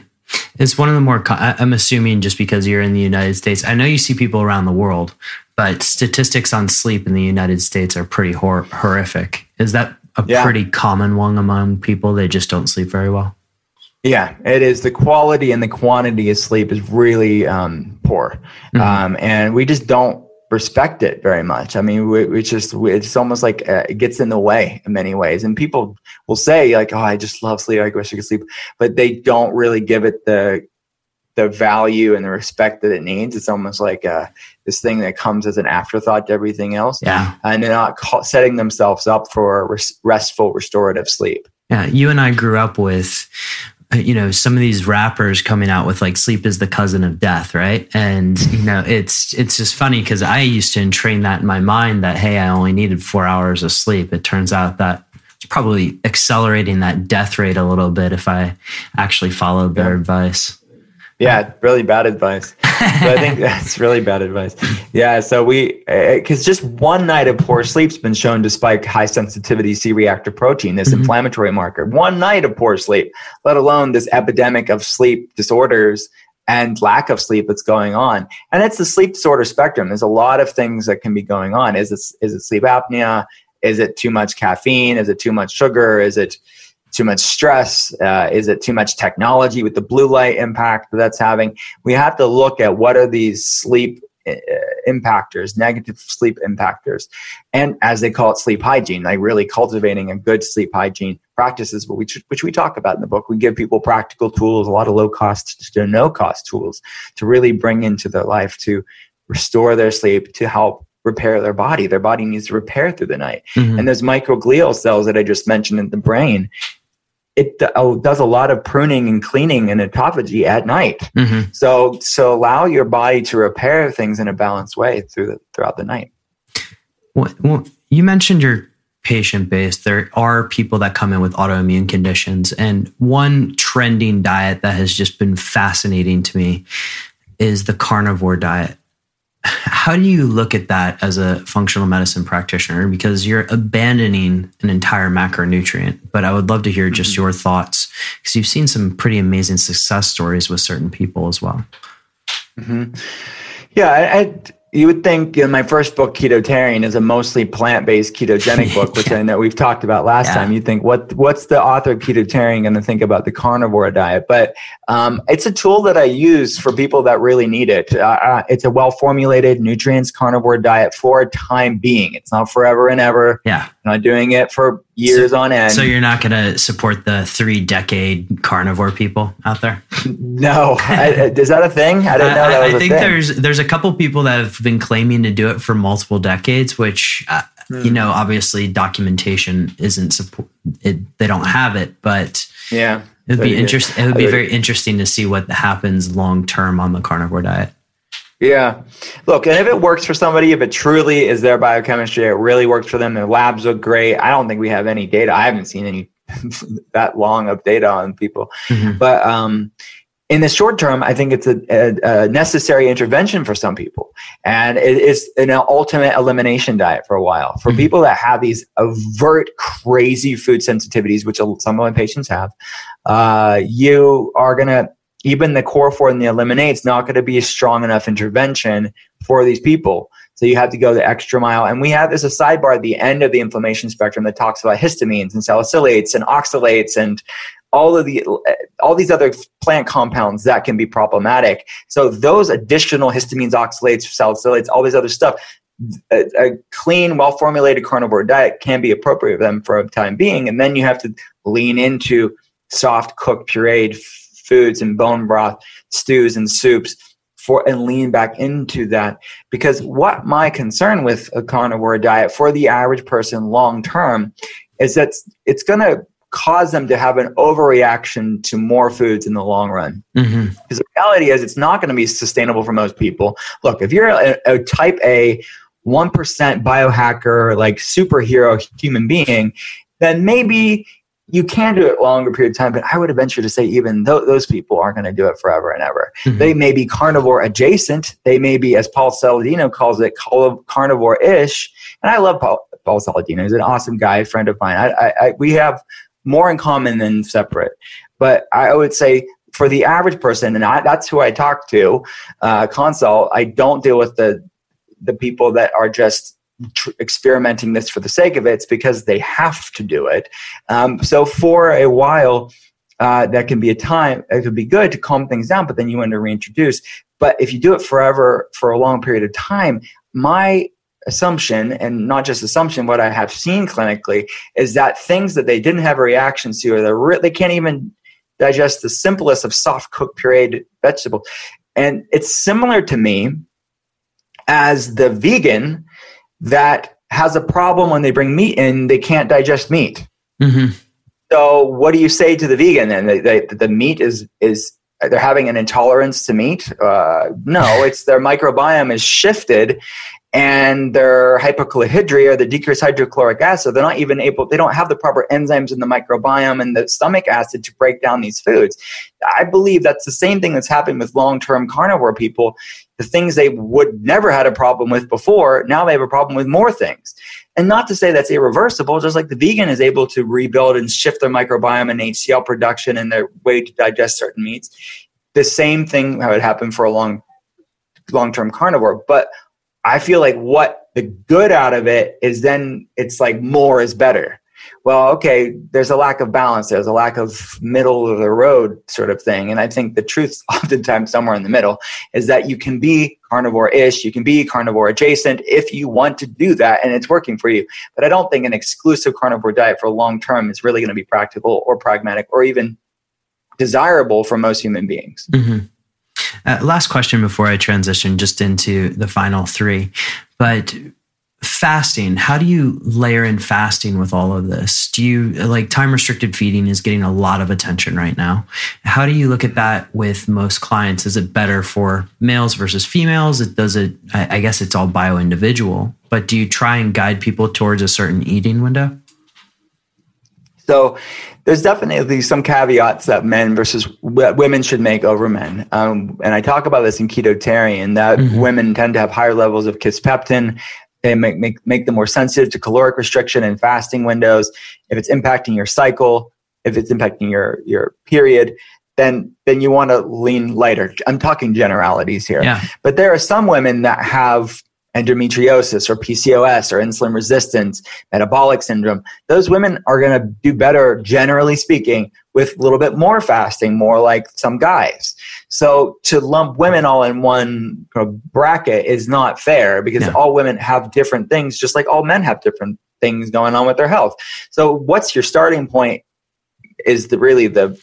It's one of the more, I'm assuming just because you're in the United States, I know you see people around the world, but statistics on sleep in the United States are pretty horrific. Is that a pretty common one among people? They just don't sleep very well? Yeah, it is. The quality and the quantity of sleep is really poor. And we just don't respect it very much. I mean, it's almost like it gets in the way in many ways. And people will say like, oh, I just love sleep. I wish I could sleep. But they don't really give it the value and the respect that it needs. It's almost like this thing that comes as an afterthought to everything else. Yeah. And they're not setting themselves up for restful, restorative sleep. Yeah. You and I grew up with, some of these rappers coming out with like sleep is the cousin of death, right? And it's just funny because I used to entrain that in my mind that, hey, I only needed 4 hours of sleep. It turns out that it's probably accelerating that death rate a little bit if I actually followed their advice. Yeah, really bad advice. But I think that's really bad advice. Yeah, so because just one night of poor sleep's been shown to spike high sensitivity C-reactive protein, this inflammatory marker. One night of poor sleep, let alone this epidemic of sleep disorders and lack of sleep that's going on. And it's the sleep disorder spectrum. There's a lot of things that can be going on. Is it sleep apnea? Is it too much caffeine? Is it too much sugar? Is it too much stress? Is it too much technology with the blue light impact that's having? We have to look at what are these sleep impactors, negative sleep impactors, and as they call it, sleep hygiene, like really cultivating a good sleep hygiene practices, which we talk about in the book. We give people practical tools, a lot of low cost to no cost tools to really bring into their life to restore their sleep, to help repair their body. Their body needs to repair through the night. And those microglial cells that I just mentioned in the brain, it does a lot of pruning and cleaning and autophagy at night. So allow your body to repair things in a balanced way throughout the night. Well, you mentioned your patient base. There are people that come in with autoimmune conditions. And one trending diet that has just been fascinating to me is the carnivore diet. How do you look at that as a functional medicine practitioner? Because you're abandoning an entire macronutrient, but I would love to hear just your thoughts because you've seen some pretty amazing success stories with certain people as well. Yeah. You would think my first book, Ketotarian, is a mostly plant-based ketogenic book, which I know we've talked about last time. You think, what's the author of Ketotarian going to think about the carnivore diet? But it's a tool that I use for people that really need it. It's a well-formulated nutrients carnivore diet for a time being. It's not forever and ever. Yeah. I'm not doing it for years on end. So you're not going to support the 3-decade carnivore people out there? No. Is that a thing? I didn't know that was a thing. I think there's a couple people that have been claiming to do it for multiple decades, which, obviously documentation isn't support. They don't have it, but yeah, it'd be interesting. It would be very interesting to see what happens long-term on the carnivore diet. Yeah. Look, and if it works for somebody, if it truly is their biochemistry, it really works for them. Their labs look great. I don't think we have any data. I haven't seen any that long of data on people, but in the short term, I think it's a necessary intervention for some people. And it's an ultimate elimination diet for a while. For people that have these overt, crazy food sensitivities, which some of my patients have, you are going to, even the core four and the eliminate's not going to be a strong enough intervention for these people. So you have to go the extra mile. And we have this a sidebar at the end of the inflammation spectrum that talks about histamines and salicylates and oxalates and all these other plant compounds that can be problematic. So those additional histamines, oxalates, salicylates, all these other stuff, a clean, well-formulated carnivore diet can be appropriate for them for a time being. And then you have to lean into soft, cooked, pureed foods and bone broth, stews and soups, and lean back into that. Because what my concern with a carnivore diet for the average person long-term is that it's going to cause them to have an overreaction to more foods in the long run. Mm-hmm. Because the reality is it's not going to be sustainable for most people. Look, if you're a type A, 1% biohacker, like superhero human being, then maybe you can do it a longer period of time, but I would venture to say even those people aren't going to do it forever and ever. Mm-hmm. They may be carnivore adjacent. They may be, as Paul Saladino calls it, carnivore-ish. And I love Paul Saladino. He's an awesome guy, friend of mine. We have more in common than separate. But I would say for the average person, and that's who I talk to, consult, I don't deal with the people that are just experimenting this for the sake of it. It's because they have to do it. So for a while, that can be a time, it could be good to calm things down, but then you want to reintroduce. But if you do it forever for a long period of time, my assumption, and not just assumption, what I have seen clinically is that things that they didn't have reactions to, or they can't even digest the simplest of soft cooked pureed vegetables. And it's similar to me as the vegan that has a problem when they bring meat in, they can't digest meat. Mm-hmm. So what do you say to the vegan then? The meat is they're having an intolerance to meat? No, it's their microbiome is shifted and their hyperchlorhydria or the decreased hydrochloric acid, they're not even able, they don't have the proper enzymes in the microbiome and the stomach acid to break down these foods. I believe that's the same thing that's happened with long-term carnivore people. The things they would never had a problem with before, now they have a problem with more things. And not to say that's irreversible, just like the vegan is able to rebuild and shift their microbiome and HCL production and their way to digest certain meats. The same thing would happen for a long-term carnivore. But I feel like what the good out of it is then it's like more is better. Well, okay, there's a lack of balance. There's a lack of middle of the road sort of thing. And I think the truth's oftentimes somewhere in the middle is that you can be carnivore-ish, you can be carnivore adjacent if you want to do that and it's working for you. But I don't think an exclusive carnivore diet for long term is really going to be practical or pragmatic or even desirable for most human beings. Mm-hmm. Last question before I transition just into the final three, but fasting, how do you layer in fasting with all of this? Do you like time restricted feeding is getting a lot of attention right now. How do you look at that with most clients? Is it better for males versus females? I guess it's all bio individual, but do you try and guide people towards a certain eating window? So there's definitely some caveats that men versus women should make over men. And I talk about this in Ketotarian, that mm-hmm. women tend to have higher levels of kisspeptin. They make them more sensitive to caloric restriction and fasting windows. If it's impacting your cycle, if it's impacting your period, then you want to lean lighter. I'm talking generalities here. Yeah. But there are some women that have endometriosis or PCOS or insulin resistance, metabolic syndrome. Those women are going to do better, generally speaking, with a little bit more fasting, more like some guys. So to lump women all in one bracket is not fair because all women have different things, just like all men have different things going on with their health. So what's your starting point is really the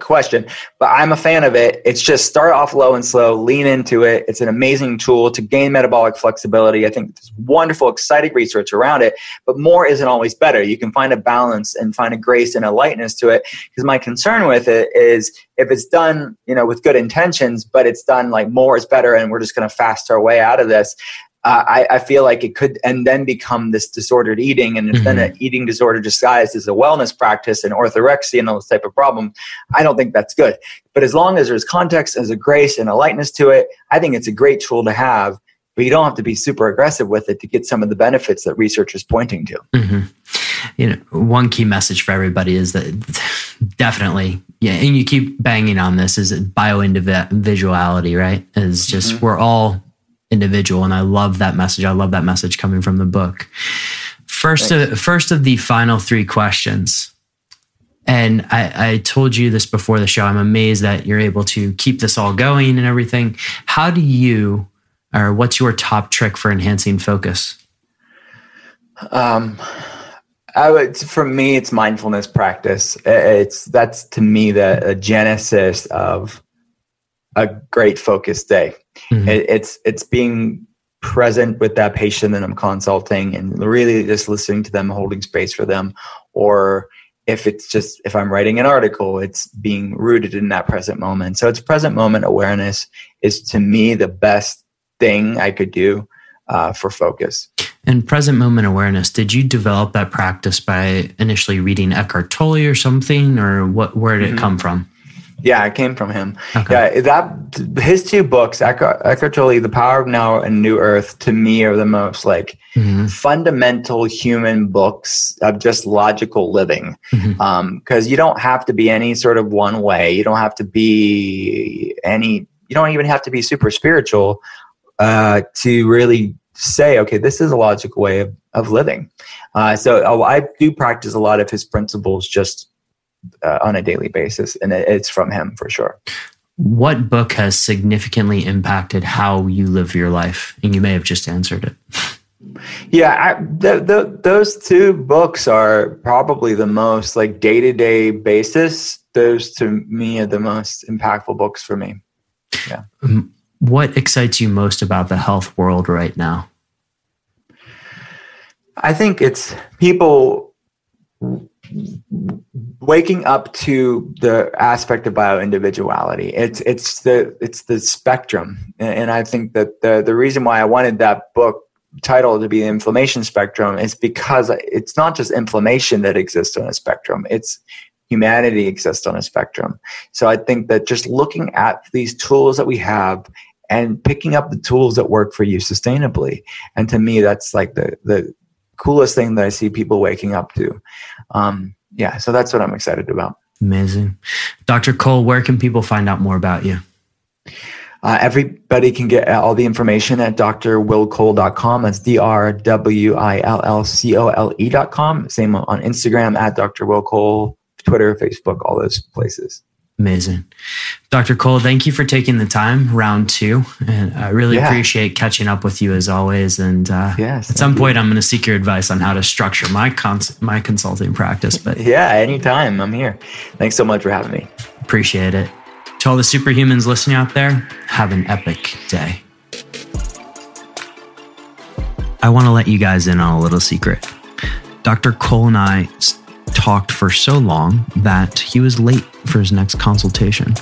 question, but I'm a fan of it. It's just start off low and slow, lean into it. It's an amazing tool to gain metabolic flexibility. I think there's wonderful, exciting research around it, but more isn't always better. You can find a balance and find a grace and a lightness to it. Because my concern with it is if it's done, with good intentions, but it's done like more is better and we're just going to fast our way out of this, I feel like it could and then become this disordered eating, and then an eating disorder disguised as a wellness practice and orthorexia and all this type of problem. I don't think that's good. But as long as there's context, there's a grace and a lightness to it, I think it's a great tool to have. But you don't have to be super aggressive with it to get some of the benefits that research is pointing to. You know, one key message for everybody is that definitely, and you keep banging on this, is bio-individuality, right? Is just we're all individual. And I love that message. I love that message coming from the book. First of the final three questions. And I told you this before the show. I'm amazed that you're able to keep this all going and everything. How do you, or what's your top trick for enhancing focus? For me, it's mindfulness practice. That's to me the genesis of a great focus day. It's being present with that patient that I'm consulting and really just listening to them, holding space for them. Or if I'm writing an article, it's being rooted in that present moment. So it's present moment awareness is to me the best thing I could do for focus. And present moment awareness, did you develop that practice by initially reading Eckhart Tolle or something, or where did it come from? Yeah, it came from him. Okay. Yeah, his two books, Eckhart Tolle, The Power of Now and New Earth, to me are the most fundamental human books of just logical living. Because you don't have to be any sort of one way. You don't have to be you don't even have to be super spiritual to really say, okay, this is a logical way of living. So I do practice a lot of his principles just on a daily basis, and it's from him for sure. What book has significantly impacted how you live your life? And you may have just answered it. Yeah, those two books are probably the most, like, day-to-day basis. Those to me are the most impactful books for me. Yeah. What excites you most about the health world right now? I think it's people waking up to the aspect of bioindividuality. It's the spectrum. And I think that the reason why I wanted that book title to be The Inflammation Spectrum is because it's not just inflammation that exists on a spectrum. It's humanity exists on a spectrum. So I think that just looking at these tools that we have and picking up the tools that work for you sustainably. And to me, that's like the coolest thing that I see people waking up to. So that's what I'm excited about. Amazing. Dr. Cole, where can people find out more about you? Everybody can get all the information at drwillcole.com. That's drwillcole.com. Same on Instagram at Dr. Will Cole, Twitter, Facebook, all those places. Amazing. Dr. Cole, thank you for taking the time, round two. And I really appreciate catching up with you as always. And at some point, I'm going to seek your advice on how to structure my my consulting practice. But yeah, anytime. I'm here. Thanks so much for having me. Appreciate it. To all the superhumans listening out there, have an epic day. I want to let you guys in on a little secret. Dr. Cole and I talked for so long that he was late for his next consultation.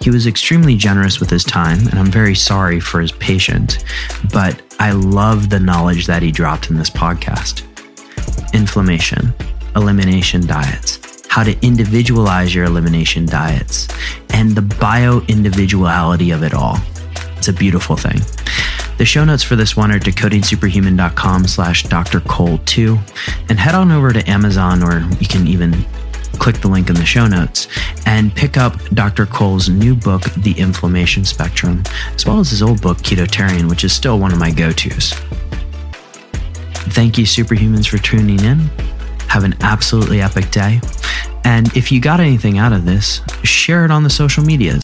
He was extremely generous with his time, and I'm very sorry for his patient, but I love the knowledge that he dropped in this podcast. Inflammation, elimination diets, how to individualize your elimination diets, and the bio-individuality of it all. It's a beautiful thing. The show notes for this one are decodingsuperhuman.com/Dr. Cole 2, and head on over to Amazon, or you can even click the link in the show notes and pick up Dr. Cole's new book, The Inflammation Spectrum, as well as his old book, Ketotarian, which is still one of my go-tos. Thank you, superhumans, for tuning in. Have an absolutely epic day. And if you got anything out of this, share it on the social medias.